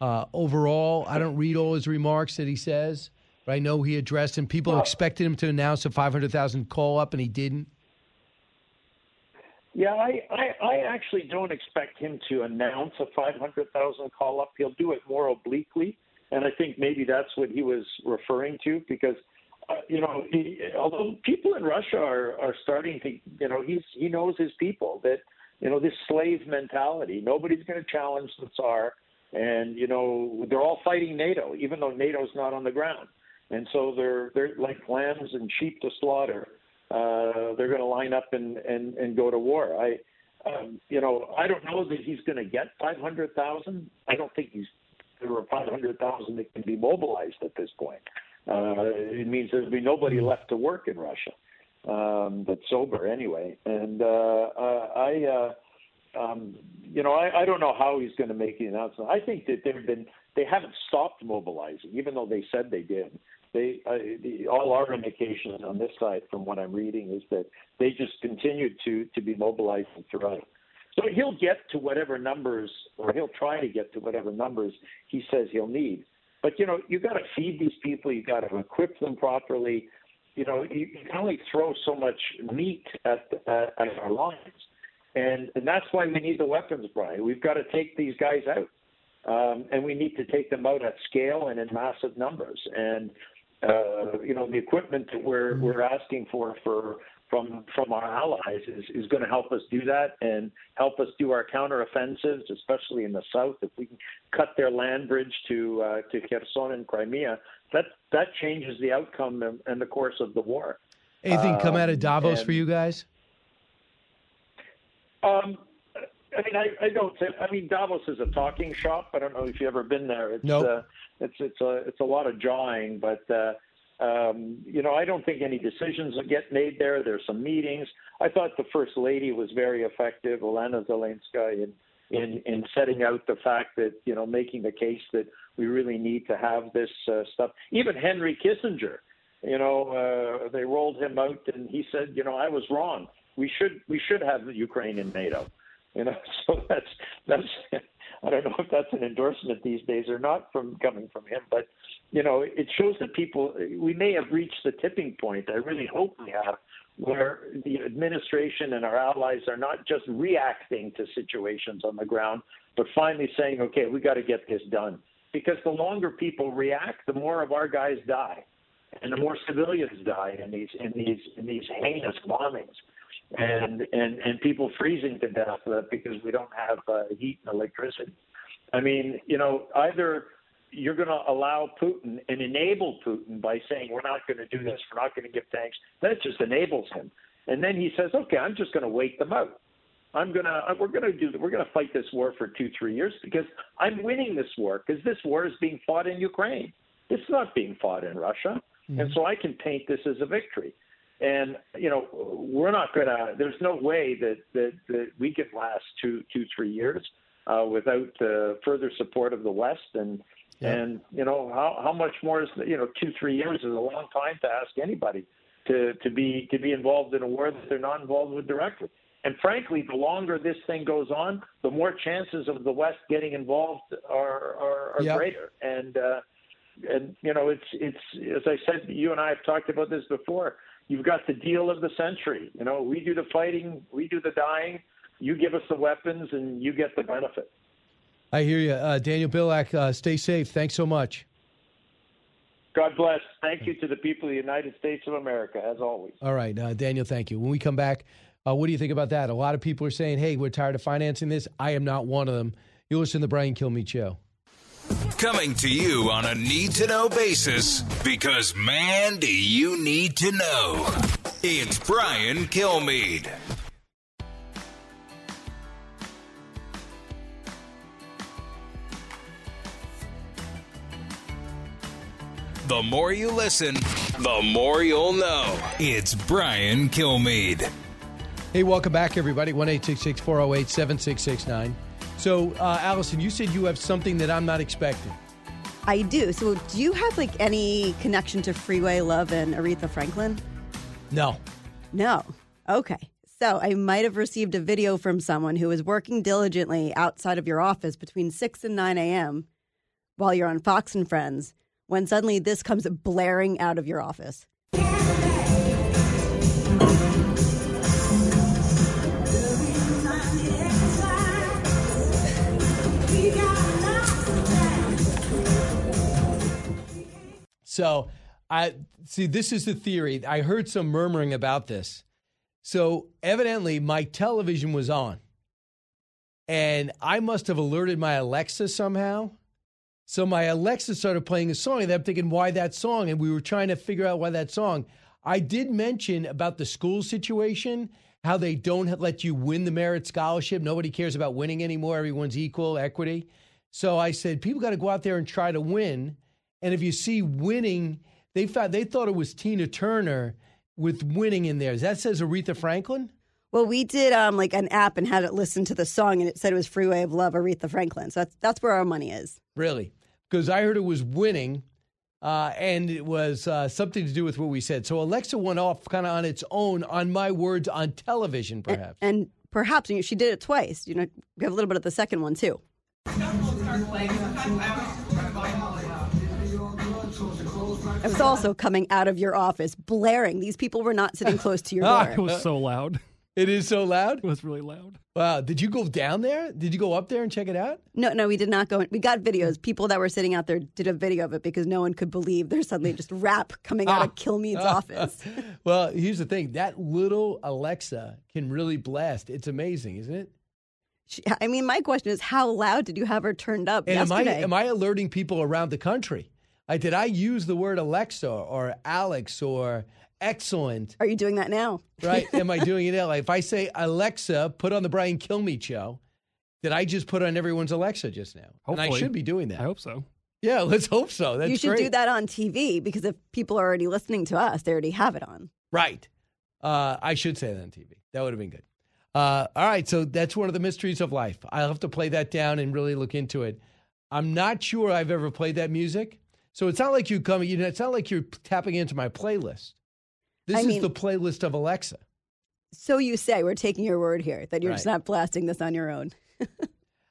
Overall, I don't read all his remarks that he says, but I know he addressed him. People expected him to announce a 500,000 call-up, and he didn't. Yeah, I actually don't expect him to announce a 500,000 call-up. He'll do it more obliquely, and I think maybe that's what he was referring to because, you know, although people in Russia are starting to, you know, he knows his people, that, you know, this slave mentality, nobody's going to challenge the Tsar. And, you know, they're all fighting NATO, even though NATO's not on the ground. And so they're like lambs and sheep to slaughter. They're going to line up and go to war. I don't know that he's going to get 500,000. I don't think there are 500,000 that can be mobilized at this point. It means there'll be nobody left to work in Russia, that's sober anyway. And I don't know how he's going to make the announcement. I think that they haven't stopped mobilizing, even though they said they did. All our indications on this side, from what I'm reading, is that they just continued to be mobilizing throughout. So he'll get to whatever numbers, or he'll try to get to whatever numbers he says he'll need. But, you know, you got to feed these people. You got to equip them properly. You know, you can only throw so much meat at our lines. And that's why we need the weapons, Brian. We've got to take these guys out, and we need to take them out at scale and in massive numbers. And you know, the equipment that we're asking from our allies is going to help us do that and help us do our counteroffensives, especially in the south. If we can cut their land bridge to Kherson and Crimea, that changes the outcome and the course of the war. Anything come out of Davos for you guys? Davos is a talking shop. I don't know if you've ever been there. Nope. It's a lot of jawing, but you know, I don't think any decisions will get made there. There's some meetings. I thought the First Lady was very effective, Olena Zelenskaya, in setting out the fact that, you know, making the case that we really need to have this stuff. Even Henry Kissinger, you know, they rolled him out, and he said, you know, I was wrong. We should have Ukraine in NATO, you know. So that's I don't know if that's an endorsement these days or not from coming from him, but, you know, it shows that people, we may have reached the tipping point. I really hope we have, where the administration and our allies are not just reacting to situations on the ground, but finally saying, okay, we got to get this done. Because the longer people react, the more of our guys die, and the more civilians die in these heinous bombings, and people freezing to death because we don't have heat and electricity. I mean, you know, either you're going to allow Putin and enable Putin by saying we're not going to do this, we're not going to give thanks. That just enables him, and then he says, okay, I'm just going to wait them out. We're gonna fight this war for 2-3 years because I'm winning this war, because this war is being fought in Ukraine. It's not being fought in Russia, and so I can paint this as a victory. And you know, we're not gonna. There's no way that we could last 2-3 years without further support of the West. And you know, how much more is 2-3 years is a long time to ask anybody to be involved in a war that they're not involved with directly. And frankly, the longer this thing goes on, the more chances of the West getting involved are greater. And you know, it's as I said, you and I have talked about this before. You've got the deal of the century. You know, we do the fighting, we do the dying. You give us the weapons, and you get the benefit. I hear you, Daniel Bilak. Stay safe. Thanks so much. God bless. Thank you to the people of the United States of America, as always. All right, Daniel. Thank you. When we come back. What do you think about that? A lot of people are saying, hey, we're tired of financing this. I am not one of them. You listen to The Brian Kilmeade Show. Coming to you on a need-to-know basis, because, man, do you need to know. It's Brian Kilmeade. The more you listen, the more you'll know. It's Brian Kilmeade. Hey, welcome back, everybody. 1-866-408-7669. So, Allison, you said you have something that I'm not expecting. I do. So, do you have like any connection to Freeway Love and Aretha Franklin? No. Okay. So, I might have received a video from someone who is working diligently outside of your office between 6 and 9 a.m. while you're on Fox and Friends, when suddenly this comes blaring out of your office. So, I see, this is the theory. I heard some murmuring about this. So, evidently, my television was on. And I must have alerted my Alexa somehow. So, my Alexa started playing a song. And I'm thinking, why that song? And we were trying to figure out why that song. I did mention about the school situation, how they don't let you win the merit scholarship. Nobody cares about winning anymore. Everyone's equal, equity. So, I said, people got to go out there and try to win. And if you see winning, they thought it was Tina Turner with winning in there. That says Aretha Franklin? Well, we did like an app and had it listen to the song, and it said it was Freeway of Love, Aretha Franklin. So that's where our money is. Really? Because I heard it was winning, and it was something to do with what we said. So Alexa went off kind of on its own, on my words, on television, perhaps. And perhaps, you know, she did it twice. You know, we have a little bit of the second one, too. It was also coming out of your office, blaring. These people were not sitting close to your door. It was so loud. It is so loud? It was really loud. Wow. Did you go down there? Did you go up there and check it out? No, we did not go. We got videos. People that were sitting out there did a video of it because no one could believe there's suddenly just rap coming out of Kilmeade's office. Well, here's the thing. That little Alexa can really blast. It's amazing, isn't it? I mean, my question is, how loud did you have her turned up yesterday? Am I alerting people around the country? Did I use the word Alexa or Alex or excellent? Are you doing that now? Right. Am I doing it now? Like if I say, Alexa, put on the Brian Kilmeade Show, did I just put on everyone's Alexa just now? Hopefully. And I should be doing that. I hope so. Yeah, let's hope so. That's great. You should do that on TV, because if people are already listening to us, they already have it on. Right. I should say that on TV. That would have been good. All right. So that's one of the mysteries of life. I'll have to play that down and really look into it. I'm not sure I've ever played that music. So it's not like you come, you know, it's not like you're tapping into my playlist. This is the playlist of Alexa. So you say, we're taking your word here, that you're just not blasting this on your own.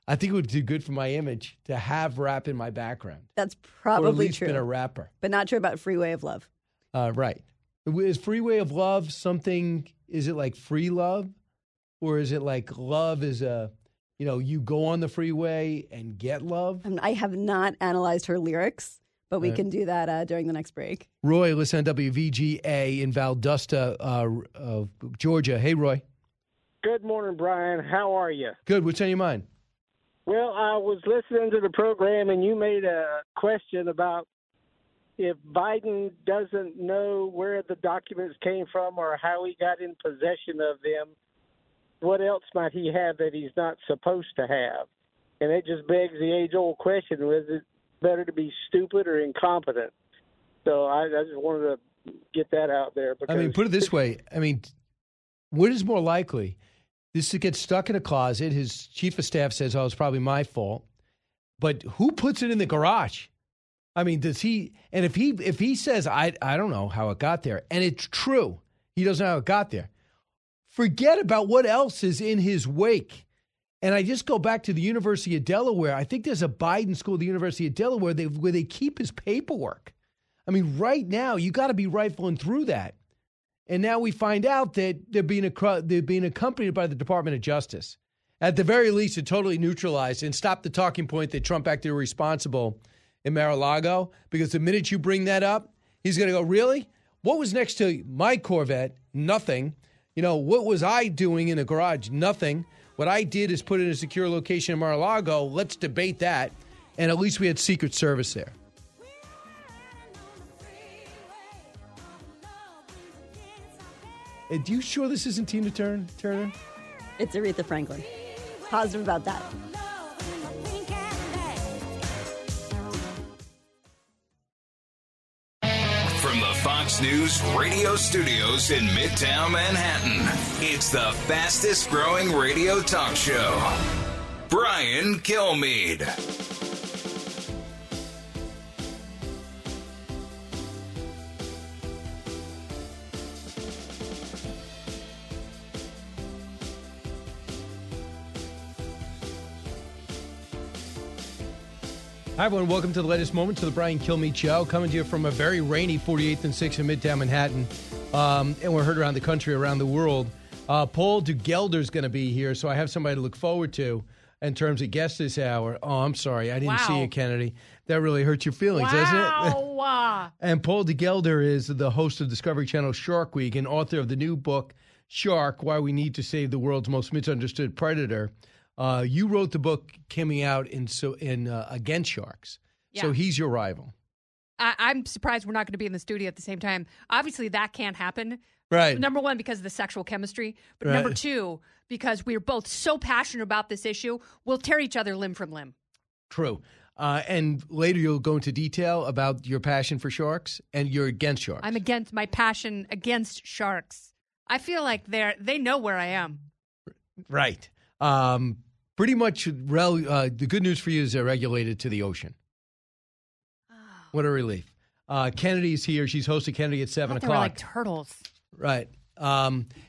I think it would do good for my image to have rap in my background. That's probably true. Or at least been a rapper. But not sure about Freeway of Love. Right. Is Freeway of Love something, is it like free love? Or is it like love is a, you know, you go on the freeway and get love? I have not analyzed her lyrics, but we can do that during the next break. Roy, listen on WVGA in Valdosta, Georgia. Hey, Roy. Good morning, Brian. How are you? Good. What's on your mind? Well, I was listening to the program, and you made a question about if Biden doesn't know where the documents came from or how he got in possession of them, what else might he have that he's not supposed to have? And it just begs the age-old question, is it better to be stupid or incompetent? So I just wanted to get that out there. Because I mean, put it this way. I mean, what is more likely? This gets stuck in a closet. His chief of staff says, oh, it's probably my fault. But who puts it in the garage? I mean, does he? And if he says, I don't know how it got there, and it's true, he doesn't know how it got there, forget about what else is in his wake. And I just go back to the University of Delaware. I think there's a Biden school at the University of Delaware where they keep his paperwork. I mean, right now, you got to be rifling through that. And now we find out that they're being accompanied by the Department of Justice. At the very least, it totally neutralized and stopped the talking point that Trump acted irresponsible in Mar-a-Lago, because the minute you bring that up, he's going to go, really? What was next to my Corvette? Nothing. You know, what was I doing in a garage? Nothing. What I did is put it in a secure location in Mar-a-Lago. Let's debate that. And at least we had Secret Service there. Are you sure this isn't Tina Turner? It's Aretha Franklin. Positive about that. From the Fox News radio studios in Midtown Manhattan, it's the fastest growing radio talk show. Brian Kilmeade. Hi, everyone. Welcome to the latest moment to the Brian Kilmeade Show, coming to you from a very rainy 48th and 6th in Midtown Manhattan. And we're heard around the country, around the world. Paul DeGelder is going to be here, so I have somebody to look forward to in terms of guests this hour. Oh, I'm sorry. I didn't see you, Kennedy. That really hurts your feelings, doesn't it? Wow. And Paul DeGelder is the host of Discovery Channel Shark Week and author of the new book, Shark, Why We Need to Save the World's Most Misunderstood Predator. You wrote the book coming out in Against Sharks. Yeah. So he's your rival. I'm surprised we're not going to be in the studio at the same time. Obviously, that can't happen. Right. Number one, because of the sexual chemistry. But number two, because we're both so passionate about this issue, we'll tear each other limb from limb. True. And later you'll go into detail about your passion for sharks and you're against sharks. I'm against my passion against sharks. I feel like they know where I am. Right. Pretty much the good news for you is they're regulated to the ocean. Oh. What a relief. Kennedy's here. She's hosted Kennedy at 7 o'clock. They were like turtles. Right.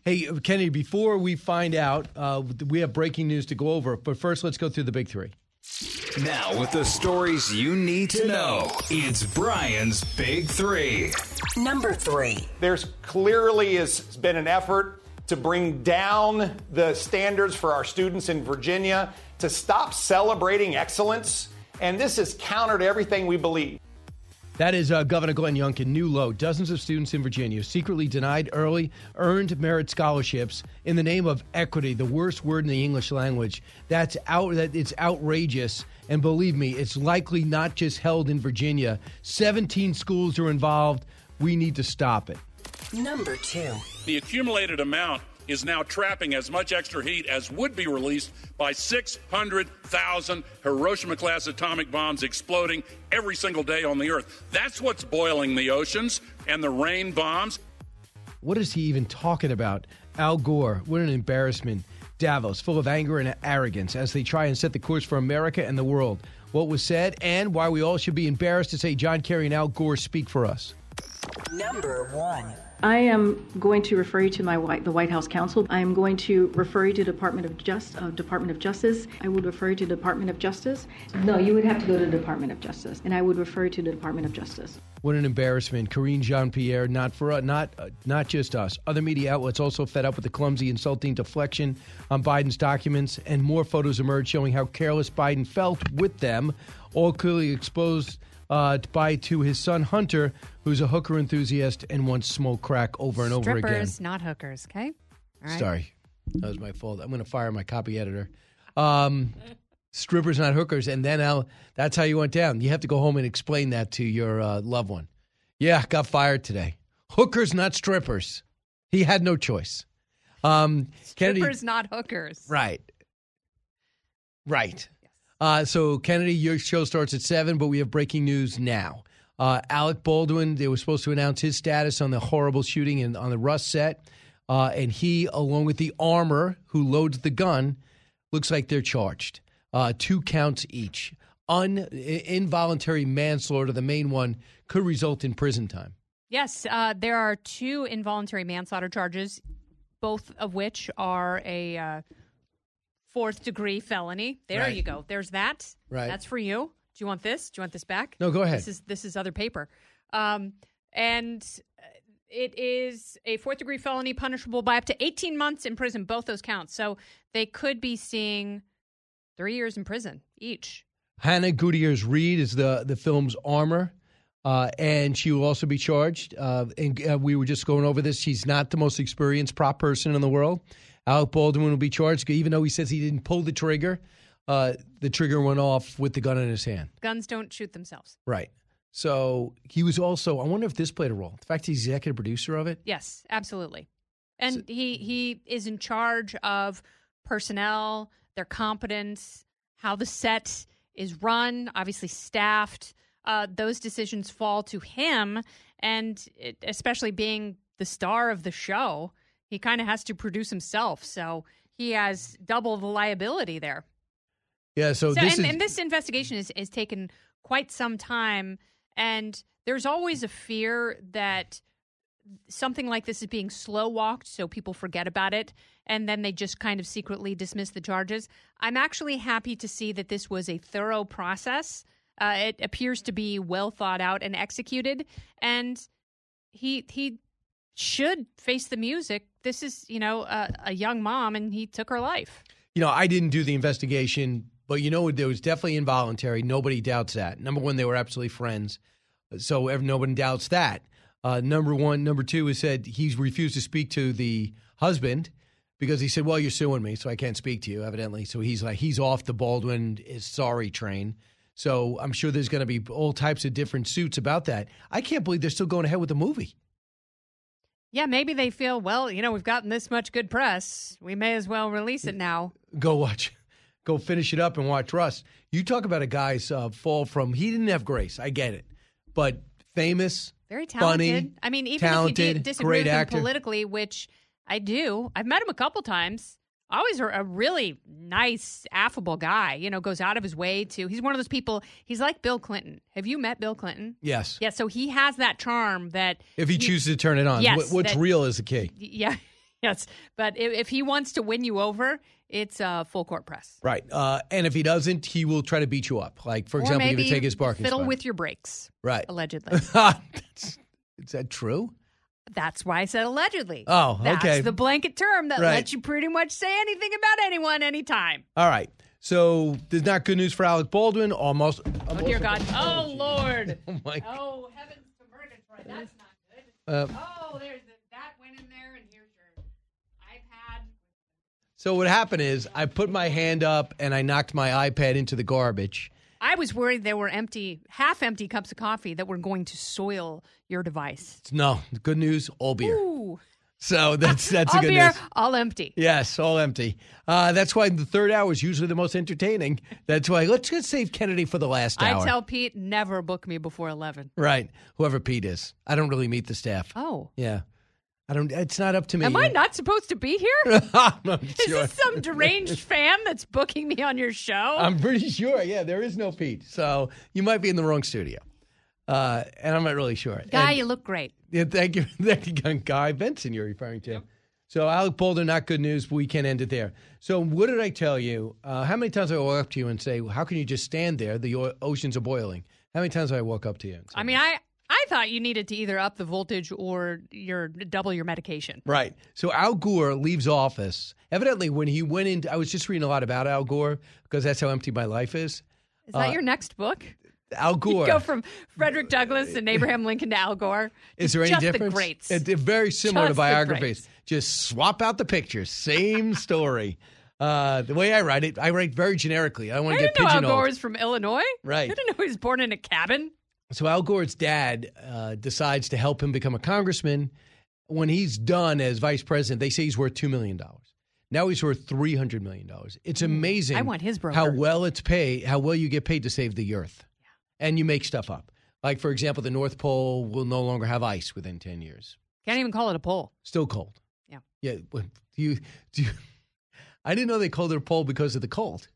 Hey, Kennedy, before we find out, we have breaking news to go over. But first, let's go through the big three. Now, with the stories you need to know, it's Brian's Big Three. Number three. There's clearly has been an effort to bring down the standards for our students in Virginia, to stop celebrating excellence. And this is counter to everything we believe. That is Governor Glenn Youngkin, new low. Dozens of students in Virginia secretly denied early earned merit scholarships in the name of equity, the worst word in the English language. It's outrageous. And believe me, it's likely not just held in Virginia. 17 schools are involved. We need to stop it. Number two. The accumulated amount is now trapping as much extra heat as would be released by 600,000 Hiroshima-class atomic bombs exploding every single day on the Earth. That's what's boiling the oceans and the rain bombs. What is he even talking about? Al Gore, what an embarrassment. Davos, full of anger and arrogance as they try and set the course for America and the world. What was said and why we all should be embarrassed to say John Kerry and Al Gore speak for us. Number one. I am going to refer you to the White House counsel. I am going to refer you to Department of Justice. I would refer you to Department of Justice. No, you would have to go to the Department of Justice, and I would refer you to the Department of Justice. What an embarrassment. Karine Jean-Pierre, not just us. Other media outlets also fed up with the clumsy, insulting deflection on Biden's documents, and more photos emerged showing how careless Biden felt with them, all clearly exposed to his son, Hunter, who's a hooker enthusiast and wants smoke crack over and over again. Strippers, not hookers, okay? All right. Sorry. That was my fault. I'm going to fire my copy editor. Strippers, not hookers. And then that's how you went down. You have to go home and explain that to your loved one. Yeah, got fired today. Hookers, not strippers. He had no choice. Strippers, Kennedy, not hookers. Right. So, Kennedy, your show starts at 7, but we have breaking news now. Alec Baldwin, they were supposed to announce his status on the horrible shooting on the Rust set. And he, along with the armorer who loads the gun, looks like they're charged. 2 counts each. Involuntary manslaughter, the main one, could result in prison time. Yes, there are 2 involuntary manslaughter charges, both of which are a... 4th-degree felony. There you go. There's that. Right. That's for you. Do you want this? Do you want this back? No, go ahead. This is other paper. And it is a 4th-degree felony punishable by up to 18 months in prison, both those counts. So they could be seeing 3 years in prison each. Hannah Gutierrez Reed is the film's armor, and she will also be charged. And we were just going over this. She's not the most experienced prop person in the world. Alec Baldwin will be charged, even though he says he didn't pull the trigger. The trigger went off with the gun in his hand. Guns don't shoot themselves. Right. So he was also, I wonder if this played a role. In fact, he's the executive producer of it. Yes, absolutely. And he is in charge of personnel, their competence, how the set is run, obviously staffed. Those decisions fall to him, and especially being the star of the show, he kind of has to produce himself, so he has double the liability there. Yeah, this investigation is taken quite some time, and there's always a fear that something like this is being slow-walked so people forget about it, and then they just kind of secretly dismiss the charges. I'm actually happy to see that this was a thorough process. It appears to be well thought out and executed, and he should face the music. This is, a young mom, and he took her life. I didn't do the investigation, but it was definitely involuntary. Nobody doubts that. Number one, they were absolutely friends, so nobody doubts that. Number one. Number two, is said he's refused to speak to the husband because he said, well, you're suing me, so I can't speak to you, evidently. So he's off the Baldwin is sorry train. So I'm sure there's going to be all types of different suits about that. I can't believe they're still going ahead with the movie. Yeah, maybe they feel, well, we've gotten this much good press. We may as well release it now. Go finish it up and watch Rust. You talk about a guy's fall from, he didn't have grace. I get it. But famous, very talented, funny, even talented, if you disagree with him politically, which I do. I've met him a couple times. Always a really nice, affable guy, goes out of his way to, he's one of those people, he's like Bill Clinton. Have you met Bill Clinton? Yes. Yeah, so he has that charm that. If he chooses to turn it on, yes, what's real is the key. Yeah, yes. But if he wants to win you over, it's a full court press. Right. And if he doesn't, he will try to beat you up. Like, for example, he would take his barking fiddle spot. With your brakes. Right. Allegedly. Is that true? That's why I said allegedly. Oh, okay. That's the blanket term that lets you pretty much say anything about anyone, anytime. All right. So there's not good news for Alec Baldwin. Almost. Oh, dear God. Oh, Lord. Oh, my God. Oh, heavens to purgatory. That's not good. That went in there, and here's your iPad. So what happened is I put my hand up, and I knocked my iPad into the garbage. I was worried there were half-empty cups of coffee that were going to soil your device. No, good news, all beer. Ooh. So that's all the good beer, news. All empty. Yes, all empty. That's why the third hour is usually the most entertaining. That's why let's just save Kennedy for the last hour. I tell Pete, never book me before 11. Right, whoever Pete is. I don't really meet the staff. Oh. Yeah. It's not up to me. Am I not supposed to be here? I'm not sure. Is this some deranged fan that's booking me on your show? I'm pretty sure. Yeah, there is no Pete. So you might be in the wrong studio. And I'm not really sure. Guy, and, you look great. Yeah, thank you. Thank you, Guy Benson you're referring to. Yep. So Alec Baldwin, not good news. We can end it there. So what did I tell you? How many times do I walk up to you and say, how can you just stand there? The oceans are boiling. How many times do I walk up to you? I mean, I thought you needed to either up the voltage or double your medication. Right. So Al Gore leaves office. Evidently, when he went in, I was just reading a lot about Al Gore because that's how empty my life is. Is that your next book? Al Gore. You go from Frederick Douglass and Abraham Lincoln to Al Gore. Is there any difference? Just the greats. They're very similar to biographies. Just swap out the pictures. Same story. The way I write very generically. I don't want to get pigeonholed. I didn't know Al Gore was from Illinois. Right. I didn't know he was born in a cabin. So Al Gore's dad decides to help him become a congressman. When he's done as vice president, they say he's worth $2 million. Now he's worth $300 million. It's amazing. I want his broker. How well you get paid to save the earth. And you make stuff up. Like, for example, the North Pole will no longer have ice within 10 years. Can't even call it a pole. Still cold. Yeah. Yeah. I didn't know they called it a pole because of the cold.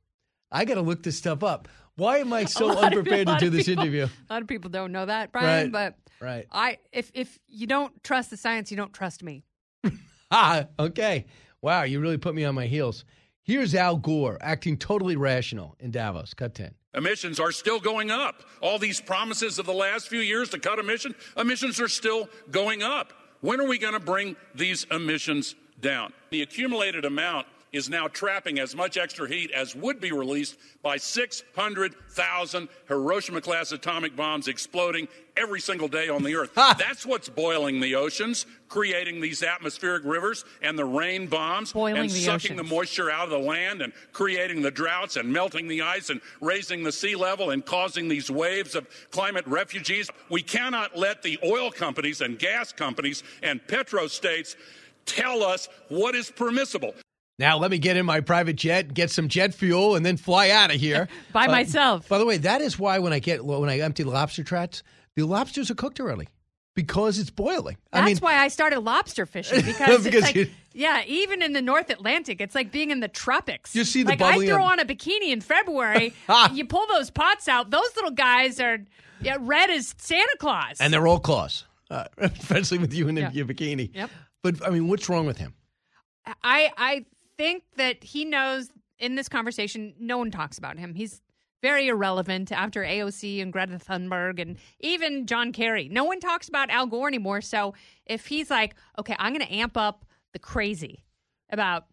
I got to look this stuff up. Why am I so unprepared to do this interview? A lot of people don't know that, Brian. Right. But if you don't trust the science, you don't trust me. Okay. Wow, you really put me on my heels. Here's Al Gore acting totally rational in Davos. Cut 10. Emissions are still going up. All these promises of the last few years to cut emissions are still going up. When are we going to bring these emissions down? The accumulated amount is now trapping as much extra heat as would be released by 600,000 Hiroshima-class atomic bombs exploding every single day on the earth. That's what's boiling the oceans, creating these atmospheric rivers and the rain bombs and sucking the moisture out of the land and creating the droughts and melting the ice and raising the sea level and causing these waves of climate refugees. We cannot let the oil companies and gas companies and petrostates tell us what is permissible. Now, let me get in my private jet, get some jet fuel, and then fly out of here. By myself. By the way, that is why when I empty the lobster traps, the lobsters are cooked already because it's boiling. That's why I started lobster fishing because it's like, yeah, even in the North Atlantic, it's like being in the tropics. You see the bubbling. I throw on a bikini in February. You pull those pots out. Those little guys are red as Santa Claus. And they're all claws, especially with you in your bikini. Yep. But, what's wrong with him? I think that he knows in this conversation, no one talks about him. He's very irrelevant after AOC and Greta Thunberg and even John Kerry. No one talks about Al Gore anymore. So if he's like, okay, I'm going to amp up the crazy about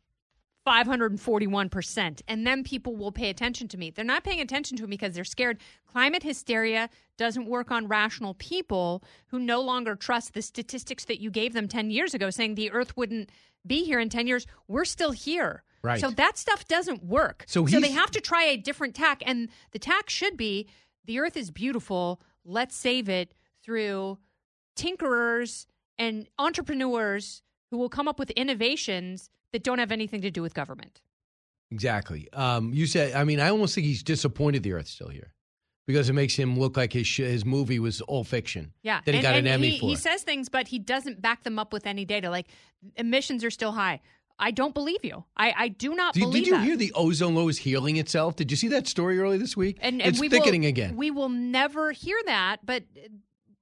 541%, and then people will pay attention to me. They're not paying attention to him because they're scared. Climate hysteria doesn't work on rational people who no longer trust the statistics that you gave them 10 years ago saying the earth wouldn't be here in 10 years. We're still here. Right. So that stuff doesn't work. So they have to try a different tack. And the tack should be the earth is beautiful. Let's save it through tinkerers and entrepreneurs who will come up with innovations that don't have anything to do with government. Exactly. You said, I almost think he's disappointed the earth's still here. Because it makes him look like his movie was all fiction. Yeah. That he got an Emmy for. He says things, but he doesn't back them up with any data. Like, emissions are still high. I don't believe you. I do not believe that. Did you hear the ozone layer is healing itself? Did you see that story early this week? And it's thickening again. We will never hear that, but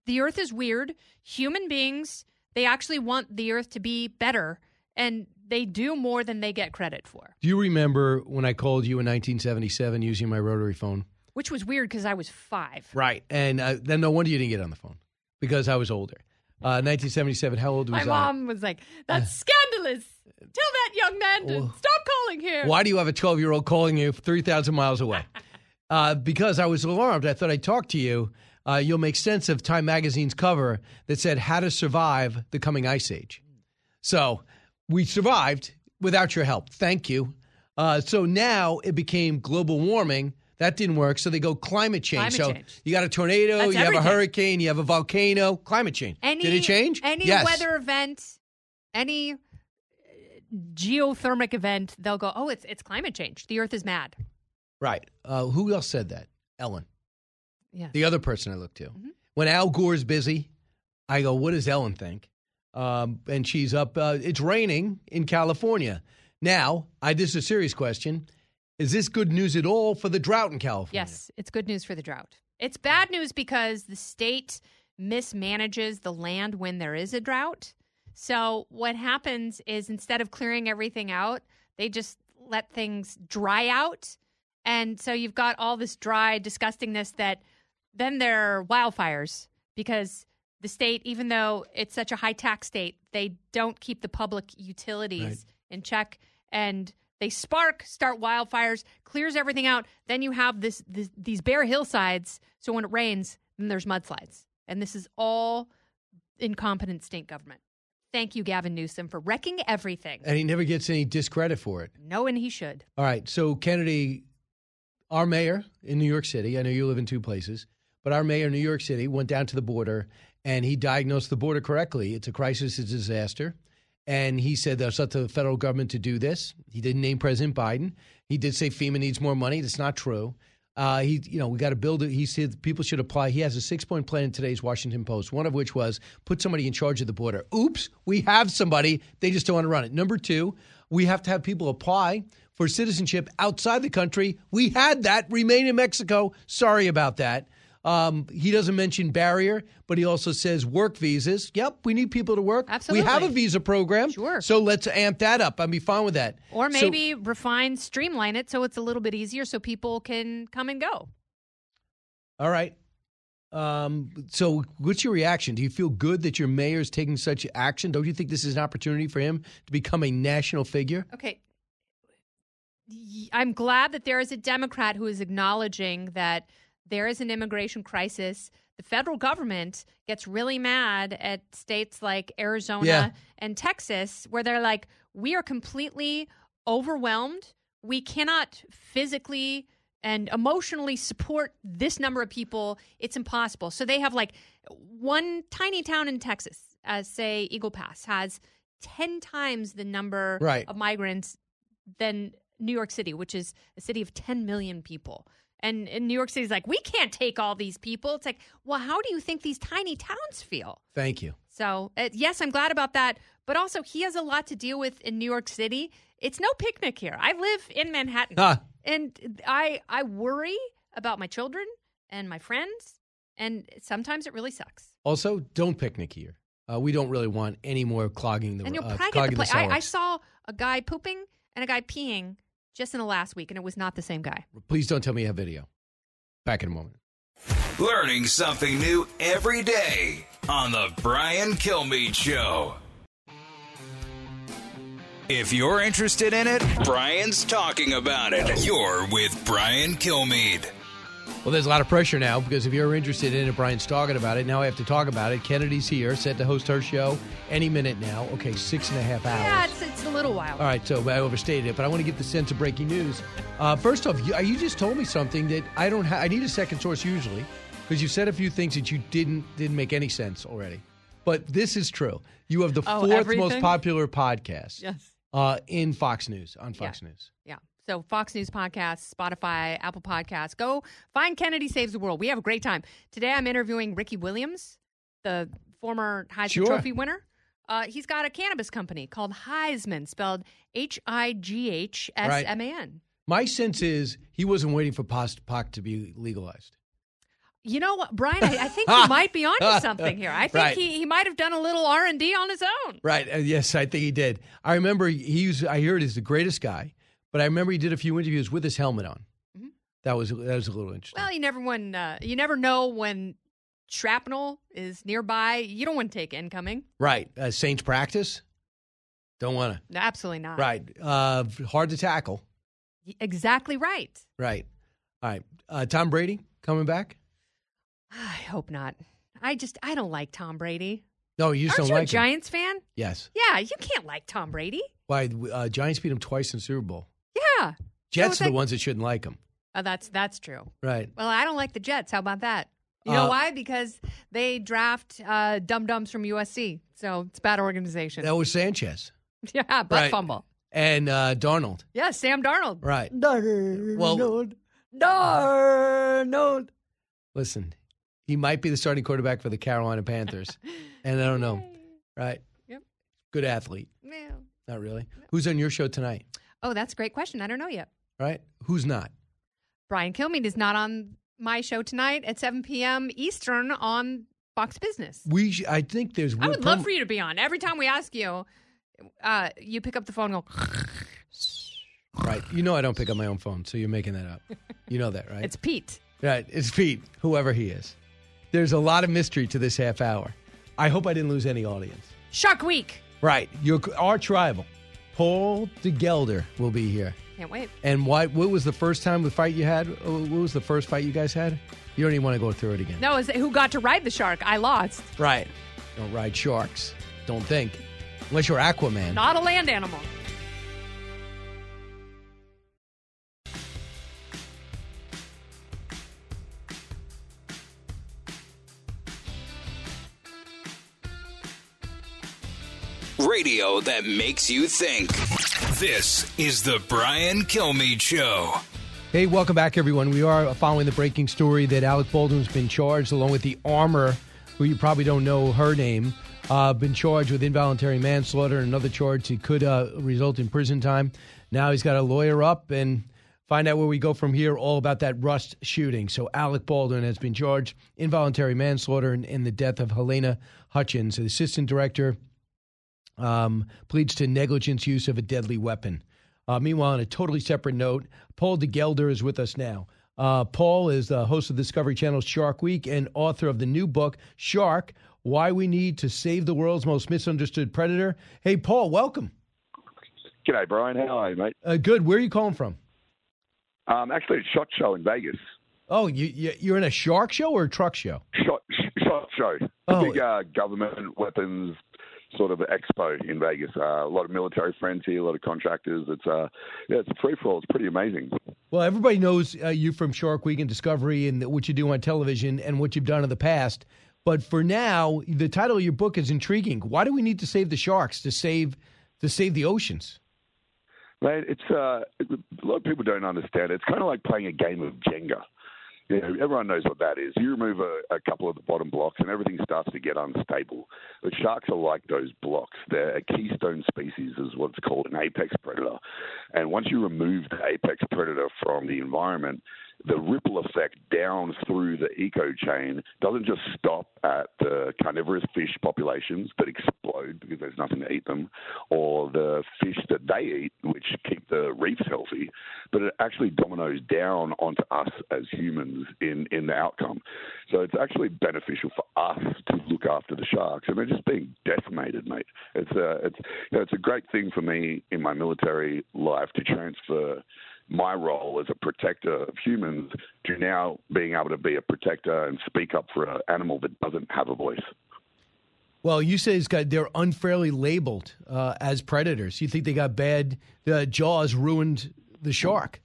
the earth is weird. Human beings, they actually want the earth to be better, and they do more than they get credit for. Do you remember when I called you in 1977 using my rotary phone? Which was weird because I was 5. Right. And then no wonder you didn't get on the phone because I was older. 1977, how old was I? My mom was like, that's scandalous. Tell that young man to stop calling here. Why do you have a 12-year-old calling you 3,000 miles away? Because I was alarmed. I thought I'd talk to you. You'll make sense of Time Magazine's cover that said, how to survive the coming ice age. So we survived without your help. Thank you. So now it became global warming. That didn't work, so they go climate change. You got a tornado, that's you have everything. A hurricane, you have a volcano, climate change. Did it change? Yes. Weather event, any geothermic event, they'll go, oh, it's climate change. The earth is mad. Right. Who else said that? Ellen. Yeah. The other person I look to. Mm-hmm. When Al Gore's busy, I go, what does Ellen think? And she's up. It's raining in California. Now, this is a serious question. Is this good news at all for the drought in California? Yes, it's good news for the drought. It's bad news because the state mismanages the land when there is a drought. So what happens is instead of clearing everything out, they just let things dry out. And so you've got all this dry disgustingness that then there are wildfires because the state, even though it's such a high tax state, they don't keep the public utilities in check, and they start wildfires, clears everything out. Then you have these bare hillsides. So when it rains, then there's mudslides. And this is all incompetent state government. Thank you, Gavin Newsom, for wrecking everything. And he never gets any discredit for it. No, and he should. All right. So Kennedy, our mayor in New York City, I know you live in two places, but our mayor in New York City went down to the border and he diagnosed the border correctly. It's a crisis, it's a disaster. And he said that's up to the federal government to do this. He didn't name President Biden. He did say FEMA needs more money. That's not true. We got to build it. He said people should apply. He has a 6-point plan in today's Washington Post, one of which was put somebody in charge of the border. Oops, we have somebody. They just don't want to run it. Number two, we have to have people apply for citizenship outside the country. We had that. Remain in Mexico. Sorry about that. He doesn't mention barrier, but he also says work visas. Yep, we need people to work. Absolutely. We have a visa program. Sure. So let's amp that up. I'd be fine with that. Or maybe streamline it so it's a little bit easier so people can come and go. All right. So what's your reaction? Do you feel good that your mayor is taking such action? Don't you think this is an opportunity for him to become a national figure? Okay. I'm glad that there is a Democrat who is acknowledging that there is an immigration crisis. The federal government gets really mad at states like Arizona and Texas, where they're like, we are completely overwhelmed. We cannot physically and emotionally support this number of people. It's impossible. So they have like one tiny town in Texas, say Eagle Pass, has 10 times the number of migrants than New York City, which is a city of 10 million people. And in New York City's like, we can't take all these people. It's like, well, how do you think these tiny towns feel? Thank you. So, yes, I'm glad about that. But also, he has a lot to deal with in New York City. It's no picnic here. I live in Manhattan. And I worry about my children and my friends. And sometimes it really sucks. Also, don't picnic here. We don't really want any more clogging the sidewalks. And you'll probably get the I saw a guy pooping and a guy peeing just in the last week, and it was not the same guy. Please don't tell me you have video. Back in a moment. Learning something new every day on The Brian Kilmeade Show. If you're interested in it, Brian's talking about it. You're with Brian Kilmeade. Well, there's a lot of pressure now because if you're interested in it, Brian's talking about it. Now I have to talk about it. Kennedy's here, set to host her show any minute now. Okay, 6.5 hours. Yeah, it's a little while. All right, so I overstated it, but I want to get the sense of breaking news. First off, you just told me something that I don't have. I need a second source usually because you said a few things that you didn't make any sense already. But this is true. You have the fourth most popular podcast in Fox News, on Fox News. Yeah. So Fox News Podcasts, Spotify, Apple Podcasts. Go find Kennedy Saves the World. We have a great time. Today I'm interviewing Ricky Williams, the former Heisman Trophy winner. He's got a cannabis company called Heisman, spelled Highsman. Right. My sense is he wasn't waiting for pot to be legalized. You know what, Brian, I think he might be onto something here. I think he might have done a little R&D on his own. Right. Yes, I think he did. I remember I hear it is the greatest guy. But I remember he did a few interviews with his helmet on. Mm-hmm. That was a little interesting. Well, you never know when shrapnel is nearby. You don't want to take incoming. Right. Saints practice? Don't want to. No, absolutely not. Right. Hard to tackle. Exactly right. Right. All right. Tom Brady coming back? I hope not. I don't like Tom Brady. No, you just don't like him. Aren't you a Giants fan? Yes. Yeah, you can't like Tom Brady. Why? Giants beat him twice in the Super Bowl. Yeah. Jets are the ones that shouldn't like him. Oh, that's true. Right. Well, I don't like the Jets. How about that? You know why? Because they draft dum-dums from USC. So it's a bad organization. That was Sanchez. Yeah, butt fumble. And Darnold. Yeah, Sam Darnold. Right. Darnold. Listen, he might be the starting quarterback for the Carolina Panthers. And I don't know. Right. Yep. Good athlete. Yeah. Not really. No. Who's on your show tonight? Oh, that's a great question. I don't know yet. Right? Who's not? Brian Kilmeade is not on my show tonight at 7 p.m. Eastern on Fox Business. I think there's one. I would love for you to be on. Every time we ask you, you pick up the phone and go... Right. You know I don't pick up my own phone, so you're making that up. You know that, right? It's Pete. Right. It's Pete, whoever he is. There's a lot of mystery to this half hour. I hope I didn't lose any audience. Shark Week. Right. Our tribal, Paul DeGelder, will be here. Can't wait. And what was the first time the fight you had? What was the first fight you guys had? You don't even want to go through it again. No, is it who got to ride the shark? I lost. Right. Don't ride sharks. Don't think. Unless you're Aquaman. Not a land animal. Radio that makes you think. This is the Brian Kilmeade Show. Hey, welcome back, everyone. We are following the breaking story that Alec Baldwin's been charged, along with the armor, who you probably don't know her name, been charged with involuntary manslaughter and another charge that could result in prison time. Now he's got a lawyer up and find out where we go from here, all about that Rust shooting. So Alec Baldwin has been charged involuntary manslaughter and the death of Helena Hutchins, the assistant director. Pleads to negligence use of a deadly weapon. Meanwhile, on a totally separate note, Paul DeGelder is with us now. Paul is the host of Discovery Channel's Shark Week and author of the new book, Shark, Why We Need to Save the World's Most Misunderstood Predator. Hey, Paul, welcome. G'day, Brian. How are you, mate? Good. Where are you calling from? Actually, it's a shot show in Vegas. Oh, you're in a shark show or a truck show? Shot show. Oh. Big government weapons sort of expo in Vegas. A lot of military friends here, a lot of contractors. It's a free-for-all. It's pretty amazing. Well, everybody knows you from Shark Week and Discovery and what you do on television and what you've done in the past. But for now, the title of your book is intriguing. Why do we need to save the sharks, to save the oceans? Mate, a lot of people don't understand it. It's kind of like playing a game of Jenga. You know, everyone knows what that is. You remove a couple of the bottom blocks and everything starts to get unstable. The sharks are like those blocks. They're a keystone species is what's called an apex predator. And once you remove the apex predator from the environment, the ripple effect down through the eco chain doesn't just stop at the carnivorous fish populations that explode because there's nothing to eat them, or the fish that they eat, which keep the reefs healthy, but it actually dominoes down onto us as humans in the outcome. So it's actually beneficial for us to look after the sharks, and they're just being decimated, mate. It's a great thing for me in my military life to transfer my role as a protector of humans to now being able to be a protector and speak up for an animal that doesn't have a voice. Well, you say they're unfairly labeled as predators. You think they got bad Jaws ruined the shark?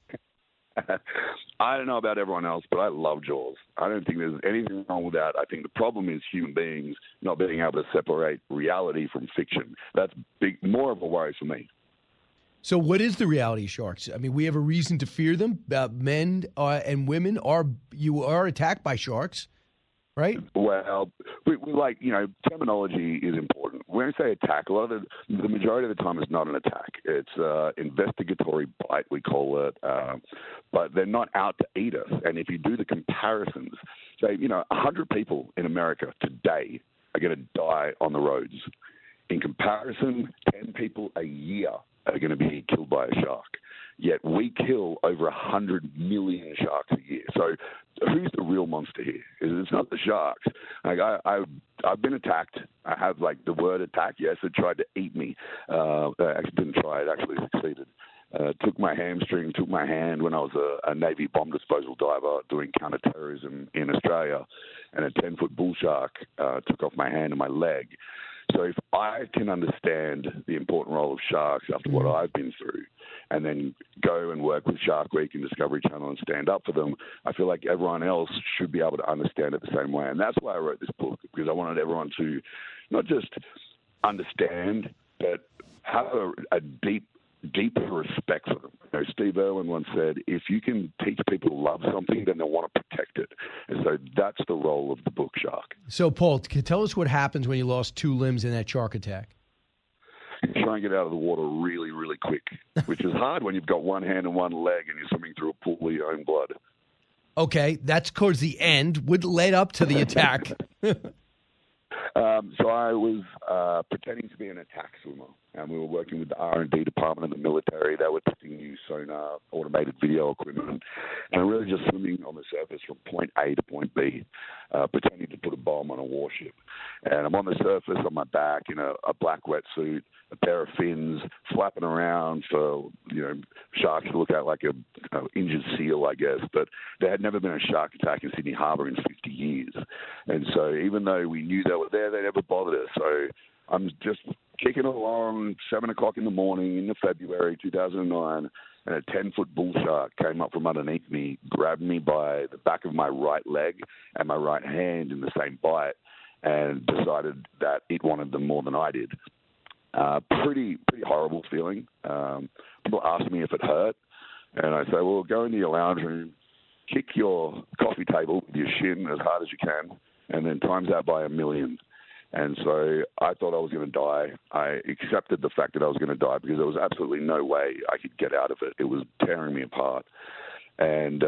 I don't know about everyone else, but I love Jaws. I don't think there's anything wrong with that. I think the problem is human beings not being able to separate reality from fiction. That's more of a worry for me. So what is the reality of sharks? I mean, we have a reason to fear them. Men and women are attacked by sharks, right? Well, terminology is important. When I say attack, a lot of the majority of the time it's not an attack. It's investigatory bite, we call it. But they're not out to eat us. And if you do the comparisons, say, 100 people in America today are going to die on the roads. In comparison, 10 people a year are going to be killed by a shark. Yet we kill over 100 million sharks a year. So who's the real monster here? It's not the sharks. Like I've been attacked. I have the word attack. Yes, it tried to eat me. It actually didn't try. It actually succeeded. Took my hamstring, took my hand when I was a Navy bomb disposal diver doing counterterrorism in Australia, and a 10-foot bull shark took off my hand and my leg. So if I can understand the important role of sharks after what I've been through and then go and work with Shark Week and Discovery Channel and stand up for them, I feel like everyone else should be able to understand it the same way. And that's why I wrote this book, because I wanted everyone to not just understand, but have a deeper respect for them. Steve Irwin once said, if you can teach people to love something, then they'll want to protect it. And so that's the role of the book, Shark. So, Paul, tell us what happens when you lost two limbs in that shark attack. You try and get out of the water really, really quick, which is hard when you've got one hand and one leg and you're swimming through a pool of your own blood. Okay, that's towards the end. What led up to the attack? So I was pretending to be an attack swimmer, and we were working with the R&D department of the military. They were testing new sonar, automated video equipment, and really just swimming on the surface from point A to point B, pretending to put a bomb on a warship. And I'm on the surface on my back in a black wetsuit, a pair of fins, flapping around for sharks to look at like an injured seal, I guess. But there had never been a shark attack in Sydney Harbour in 50 years. And so even though we knew they were there, they never bothered us. So I'm just kicking along, 7 o'clock in the morning in February 2009, and a 10-foot bull shark came up from underneath me, grabbed me by the back of my right leg and my right hand in the same bite, and decided that it wanted them more than I did. Pretty horrible feeling. People ask me if it hurt, and I say, well, go into your lounge room, kick your coffee table with your shin as hard as you can, and then times that by 1,000,000. And so I thought I was going to die. I accepted the fact that I was going to die because there was absolutely no way I could get out of it. It was tearing me apart. And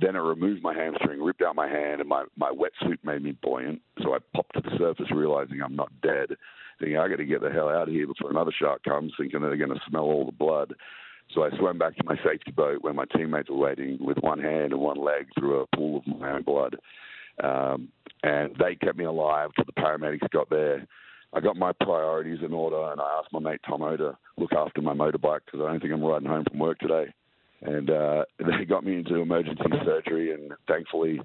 then it removed my hamstring, ripped out my hand, and my wetsuit made me buoyant. So I popped to the surface realizing I'm not dead, thinking I got to get the hell out of here before another shark comes, thinking they're going to smell all the blood. So I swam back to my safety boat where my teammates were waiting with one hand and one leg through a pool of my own blood. And they kept me alive till the paramedics got there. I got my priorities in order, and I asked my mate Tomo to look after my motorbike because I don't think I'm riding home from work today. And they got me into emergency surgery, and thankfully,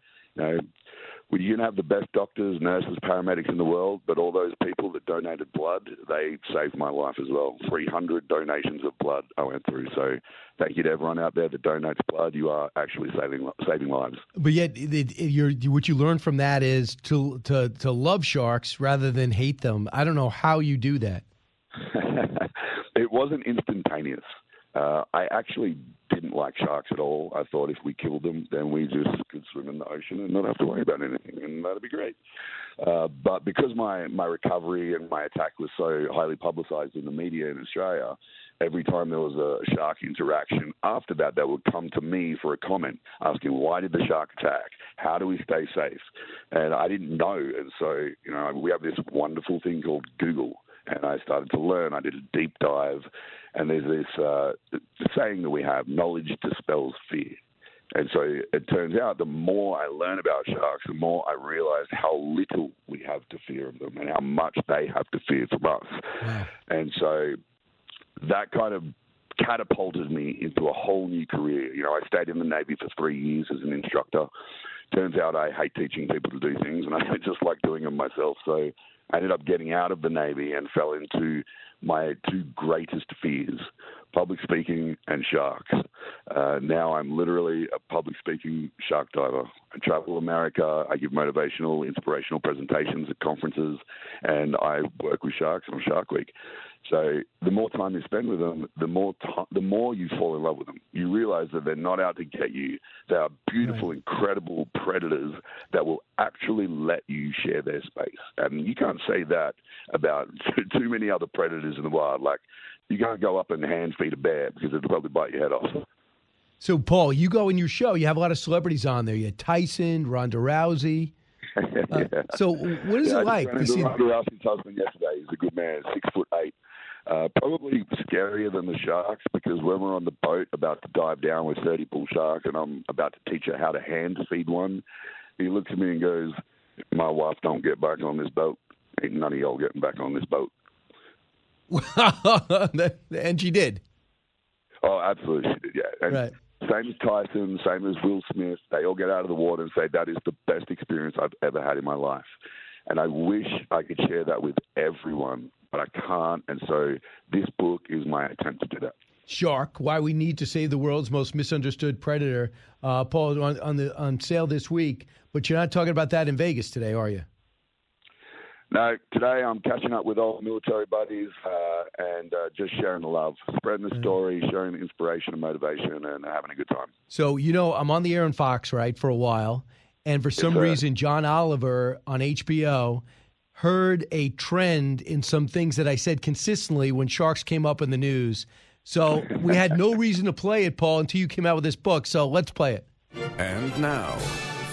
you can have the best doctors, nurses, paramedics in the world, but all those people that donated blood, they saved my life as well. 300 donations of blood I went through. So thank you to everyone out there that donates blood. You are actually saving lives. But yet, what you learn from that is to love sharks rather than hate them. I don't know how you do that. It wasn't instantaneous. I actually didn't like sharks at all. I thought if we killed them, then we just could swim in the ocean and not have to worry about anything, and that'd be great. But because my recovery and my attack was so highly publicized in the media in Australia, every time there was a shark interaction, after that, they would come to me for a comment asking, why did the shark attack? How do we stay safe? And I didn't know. And so, we have this wonderful thing called Google. And I started to learn. I did a deep dive. And there's this saying that we have, knowledge dispels fear. And so it turns out the more I learn about sharks, the more I realized how little we have to fear of them and how much they have to fear from us. Wow. And so that kind of catapulted me into a whole new career. I stayed in the Navy for 3 years as an instructor. Turns out I hate teaching people to do things, and I just like doing them myself. So I ended up getting out of the Navy and fell into my two greatest fears, public speaking and sharks. Now I'm literally a public speaking shark diver. I travel America. I give motivational, inspirational presentations at conferences, and I work with sharks on Shark Week. So the more time you spend with them, the more you fall in love with them. You realize that they're not out to get you. They are beautiful, incredible predators that will actually let you share their space. And you can't say that about too many other predators in the wild. Like, you can't go up and hand feed a bear because it'll probably bite your head off. So, Paul, you go in your show. You have a lot of celebrities on there. You had Tyson, Ronda Rousey. So what is it like? I just ran into Ronda Rousey's husband yesterday. He's a good man, 6'8". Probably scarier than the sharks, because when we're on the boat about to dive down with 30 bull sharks and I'm about to teach her how to hand feed one, he looks at me and goes, my wife don't get back on this boat. Ain't none of y'all getting back on this boat. And she did. Oh, absolutely. She did, yeah. And right. Same as Tyson, same as Will Smith. They all get out of the water and say, that is the best experience I've ever had in my life. And I wish I could share that with everyone, but I can't, and so this book is my attempt to do that. Shark, Why We Need to Save the World's Most Misunderstood Predator. Paul, on sale this week, but you're not talking about that in Vegas today, are you? No, today I'm catching up with old military buddies and just sharing the love, spreading the story, sharing the inspiration and motivation, and having a good time. So, I'm on the air on Fox, right, for a while, and for some reason John Oliver on HBO heard a trend in some things that I said consistently when sharks came up in the news. So we had no reason to play it, Paul, until you came out with this book. So let's play it. And now,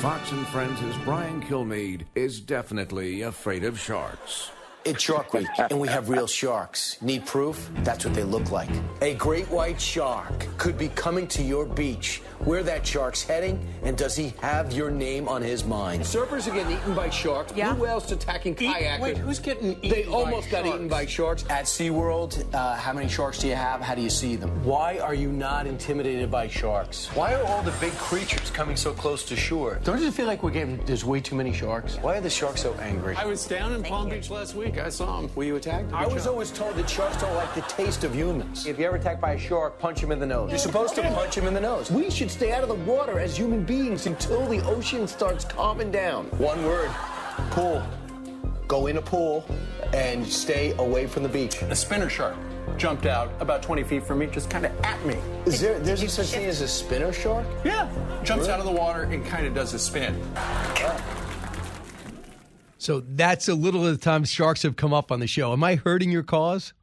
Fox and Friends' Brian Kilmeade is definitely afraid of sharks. It's Shark Week, and we have real sharks. Need proof? That's what they look like. A great white shark could be coming to your beach. Where that shark's heading, and does he have your name on his mind? Surfers are getting eaten by sharks. Yeah. Blue whales attacking kayakers. Wait, who's getting eaten by sharks? They almost got eaten by sharks. At SeaWorld, how many sharks do you have? How do you see them? Why are you not intimidated by sharks? Why are all the big creatures coming so close to shore? Don't you feel like there's way too many sharks? Why are the sharks so angry? I was down in Palm Beach last week. I saw him. Were you attacked? I was always told that sharks don't like the taste of humans. If you're ever attacked by a shark, punch him in the nose. You're supposed to punch him in the nose. We should stay out of the water as human beings until the ocean starts calming down. One word, pool. Go in a pool and stay away from the beach. A spinner shark jumped out about 20 feet from me, just kind of at me. There's a such thing as a spinner shark? Yeah. Jumps out of the water and kind of does a spin. So that's a little of the time sharks have come up on the show. Am I hurting your cause?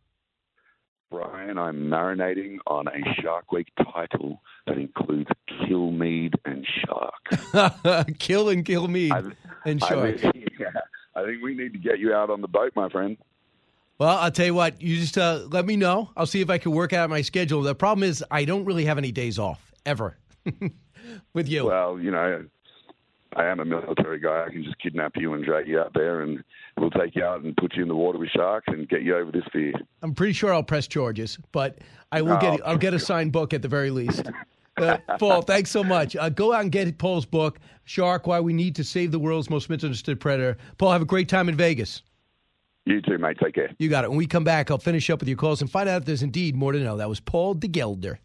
Brian, I'm marinating on a Shark Week title that includes Kilmeade and Shark. Kill and Kilmeade and Shark. I think we need to get you out on the boat, my friend. Well, I'll tell you what. You just let me know. I'll see if I can work out my schedule. The problem is I don't really have any days off, ever, with you. Well, you know, I am a military guy. I can just kidnap you and drag you out there, and we'll take you out and put you in the water with sharks and get you over this fear. I'm pretty sure I'll press charges, but I will I'll get a signed book at the very least. Paul, thanks so much. Go out and get Paul's book, Shark: Why We Need to Save the World's Most Misunderstood Predator. Paul, have a great time in Vegas. You too, mate. Take care. You got it. When we come back, I'll finish up with your calls and find out if there's indeed more to know. That was Paul DeGelder.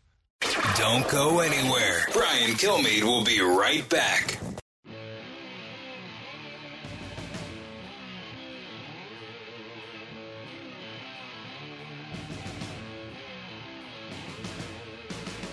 Don't go anywhere. Brian Kilmeade will be right back.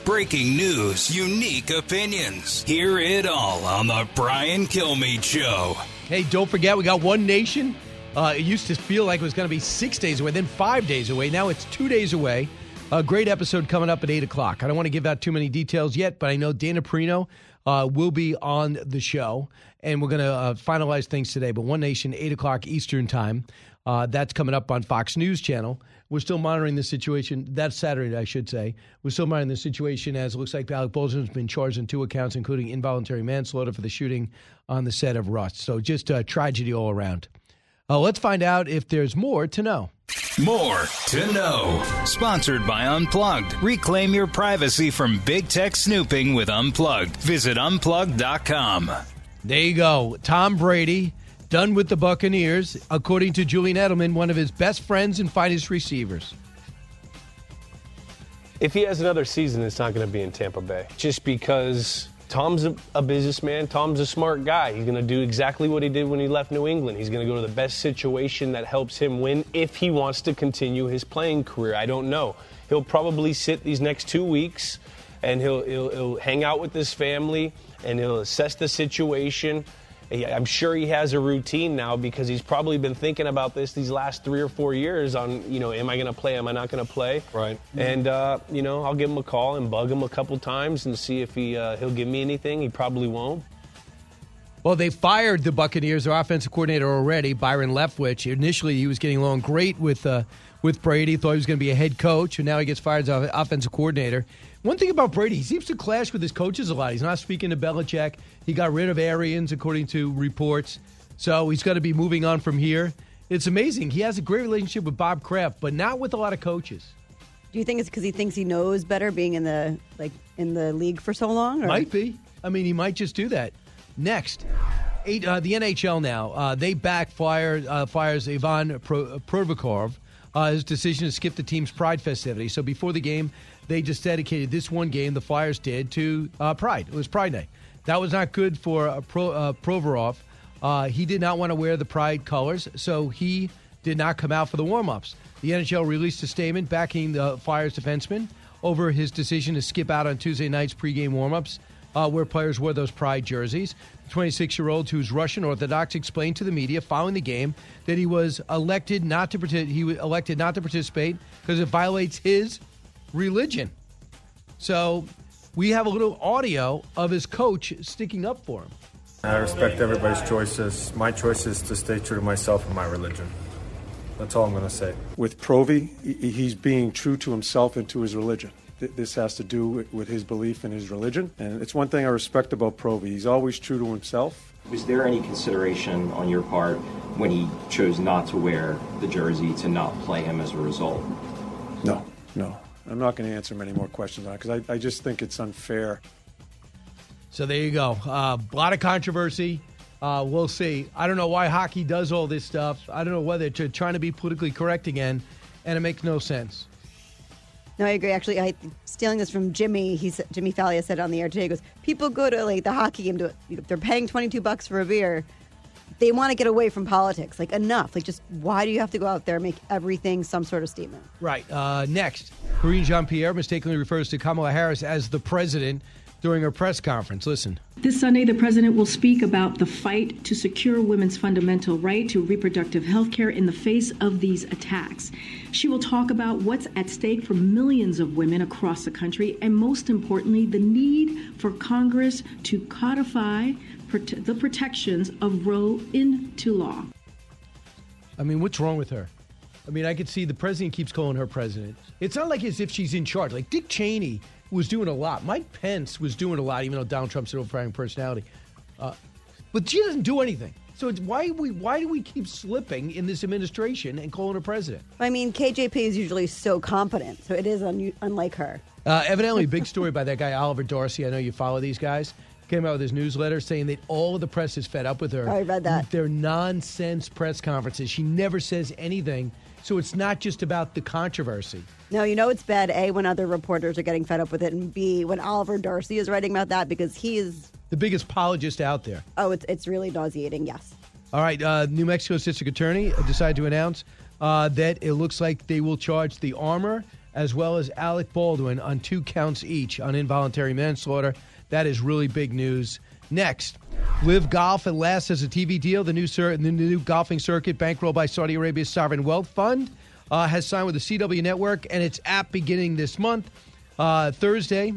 Breaking news, unique opinions. Hear it all on the Brian Kilmeade Show. Hey, don't forget, we got One Nation. It used to feel like it was going to be 6 days away, then 5 days away. Now it's 2 days away. A great episode coming up at 8 o'clock. I don't want to give out too many details yet, but I know Dana Perino will be on the show, and we're going to finalize things today. But One Nation, 8 o'clock Eastern time. That's coming up on Fox News Channel. We're still monitoring the situation. That's Saturday, I should say. We're still monitoring the situation as it looks like Alec Baldwin has been charged on 2 counts, including involuntary manslaughter for the shooting on the set of Rust. So just a tragedy all around. Let's find out if there's more to know. More to know. Sponsored by Unplugged. Reclaim your privacy from big tech snooping with Unplugged. Visit Unplugged.com. There you go. Tom Brady. Done with the Buccaneers, according to Julian Edelman, one of his best friends and finest receivers. If he has another season, it's not going to be in Tampa Bay. Just because Tom's a businessman, Tom's a smart guy. He's going to do exactly what he did when he left New England. He's going to go to the best situation that helps him win if he wants to continue his playing career. I don't know. He'll probably sit these next 2 weeks, and he'll hang out with his family, and he'll assess the situation. I'm sure he has a routine now because he's probably been thinking about this these last 3 or 4 years on, you know, am I going to play? Am I not going to play? Right. And, you know, I'll give him a call and bug him a couple times and see if he'll give me anything. He probably won't. Well, they fired the Buccaneers, their offensive coordinator already, Byron Leftwich. Initially, he was getting along great with Brady. Thought he was going to be a head coach, and now he gets fired as an offensive coordinator. One thing about Brady, he seems to clash with his coaches a lot. He's not speaking to Belichick. He got rid of Arians, according to reports. So he's got to be moving on from here. It's amazing. He has a great relationship with Bob Kraft, but not with a lot of coaches. Do you think it's because he thinks he knows better, being in the league for so long? Or? Might be. I mean, he might just do that. Next, the NHL now. They fires Ivan Provorov. His decision to skip the team's Pride festivity. So before the game, they just dedicated this one game, the Flyers did, to Pride. It was Pride Night. That was not good for Provorov. He did not want to wear the Pride colors, so he did not come out for the warm-ups. The NHL released a statement backing the Flyers defenseman over his decision to skip out on Tuesday night's pregame warm-ups, where players wore those Pride jerseys. The 26-year-old, who's Russian Orthodox, explained to the media following the game that he was elected not to participate because it violates his religion. So we have a little audio of his coach sticking up for him. I respect everybody's choices. My choice is to stay true to myself and my religion. That's all I'm going to say. With Provy, he's being true to himself and to his religion. This has to do with his belief in his religion. And it's one thing I respect about Provy. He's always true to himself. Was there any consideration on your part when he chose not to wear the jersey to not play him as a result? No. I'm not going to answer many more questions on it because I just think it's unfair. So there you go. A lot of controversy. We'll see. I don't know why hockey does all this stuff. I don't know whether they're trying to be politically correct again, and it makes no sense. No, I agree. Actually, stealing this from Jimmy, Jimmy Falia said on the air today, he goes, people go to like the hockey game, they're paying $22 for a beer. They want to get away from politics. Like, enough. Like, just why do you have to go out there and make everything some sort of statement? Right. Next, Karine Jean-Pierre mistakenly refers to Kamala Harris as the president during her press conference. Listen. This Sunday, the president will speak about the fight to secure women's fundamental right to reproductive health care in the face of these attacks. She will talk about what's at stake for millions of women across the country, and most importantly, the need for Congress to codify the protections of Roe into law. I mean, what's wrong with her? I mean, I could see the president keeps calling her president. It's not like as if she's in charge. Like, Dick Cheney was doing a lot. Mike Pence was doing a lot, even though Donald Trump's an overpowering personality. But she doesn't do anything. So it's why do we keep slipping in this administration and calling her president? I mean, KJP is usually so competent, so it is unlike her. Evidently, big story by that guy, Oliver Darcy. I know you follow these guys. Came out with his newsletter saying that all of the press is fed up with her. I read that. They're nonsense press conferences. She never says anything. So it's not just about the controversy. No, you know it's bad, A, when other reporters are getting fed up with it, and B, when Oliver Darcy is writing about that, because he is the biggest apologist out there. Oh, it's really nauseating, yes. All right, New Mexico's district attorney decided to announce that it looks like they will charge the armorer as well as Alec Baldwin on 2 counts each on involuntary manslaughter. That is really big news. Next, Live Golf at last as a TV deal. The new golfing circuit, bankrolled by Saudi Arabia's Sovereign Wealth Fund, has signed with the CW Network and its app beginning this month. Thursday,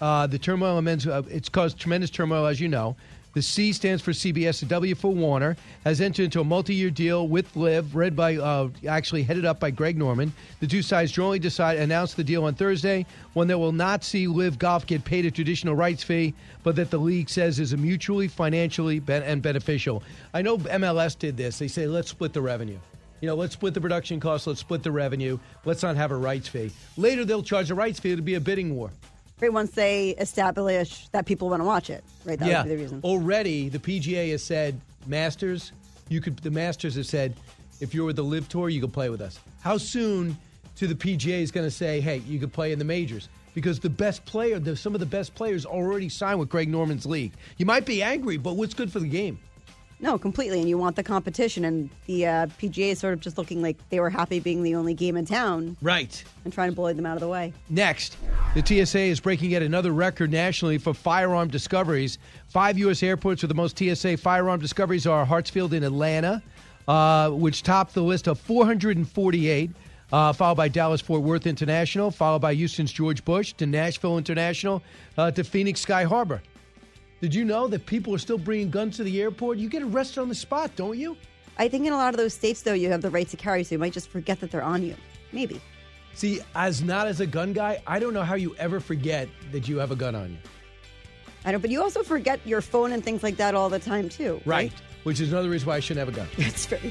the turmoil it's caused tremendous turmoil, as you know. The C stands for CBS, the W for Warner, has entered into a multi-year deal with Live, headed up by Greg Norman. The two sides jointly announced the deal on Thursday, one that will not see Live Golf get paid a traditional rights fee, but that the league says is a mutually financially and beneficial. I know MLS did this. They say, let's split the revenue. You know, let's split the production costs, let's split the revenue, let's not have a rights fee. Later, they'll charge a rights fee. It'll be a bidding war. Right, once they establish that people want to watch it, right? That would be the reason. Already, the PGA has said, the Masters have said, if you're with the Live Tour, you can play with us. How soon to the PGA is going to say, hey, you can play in the majors? Because some of the best players already signed with Greg Norman's league. You might be angry, but what's good for the game? No, completely, and you want the competition, and the PGA is sort of just looking like they were happy being the only game in town. Right. And trying to bully them out of the way. Next, the TSA is breaking yet another record nationally for firearm discoveries. 5 U.S. airports with the most TSA firearm discoveries are Hartsfield in Atlanta, which topped the list of 448, followed by Dallas-Fort Worth International, followed by Houston's George Bush, to Nashville International, to Phoenix Sky Harbor. Did you know that people are still bringing guns to the airport? You get arrested on the spot, don't you? I think in a lot of those states, though, you have the right to carry, so you might just forget that they're on you. Maybe. See, as a gun guy, I don't know how you ever forget that you have a gun on you. I know, but you also forget your phone and things like that all the time, too. Right, which is another reason why I shouldn't have a gun. That's very true.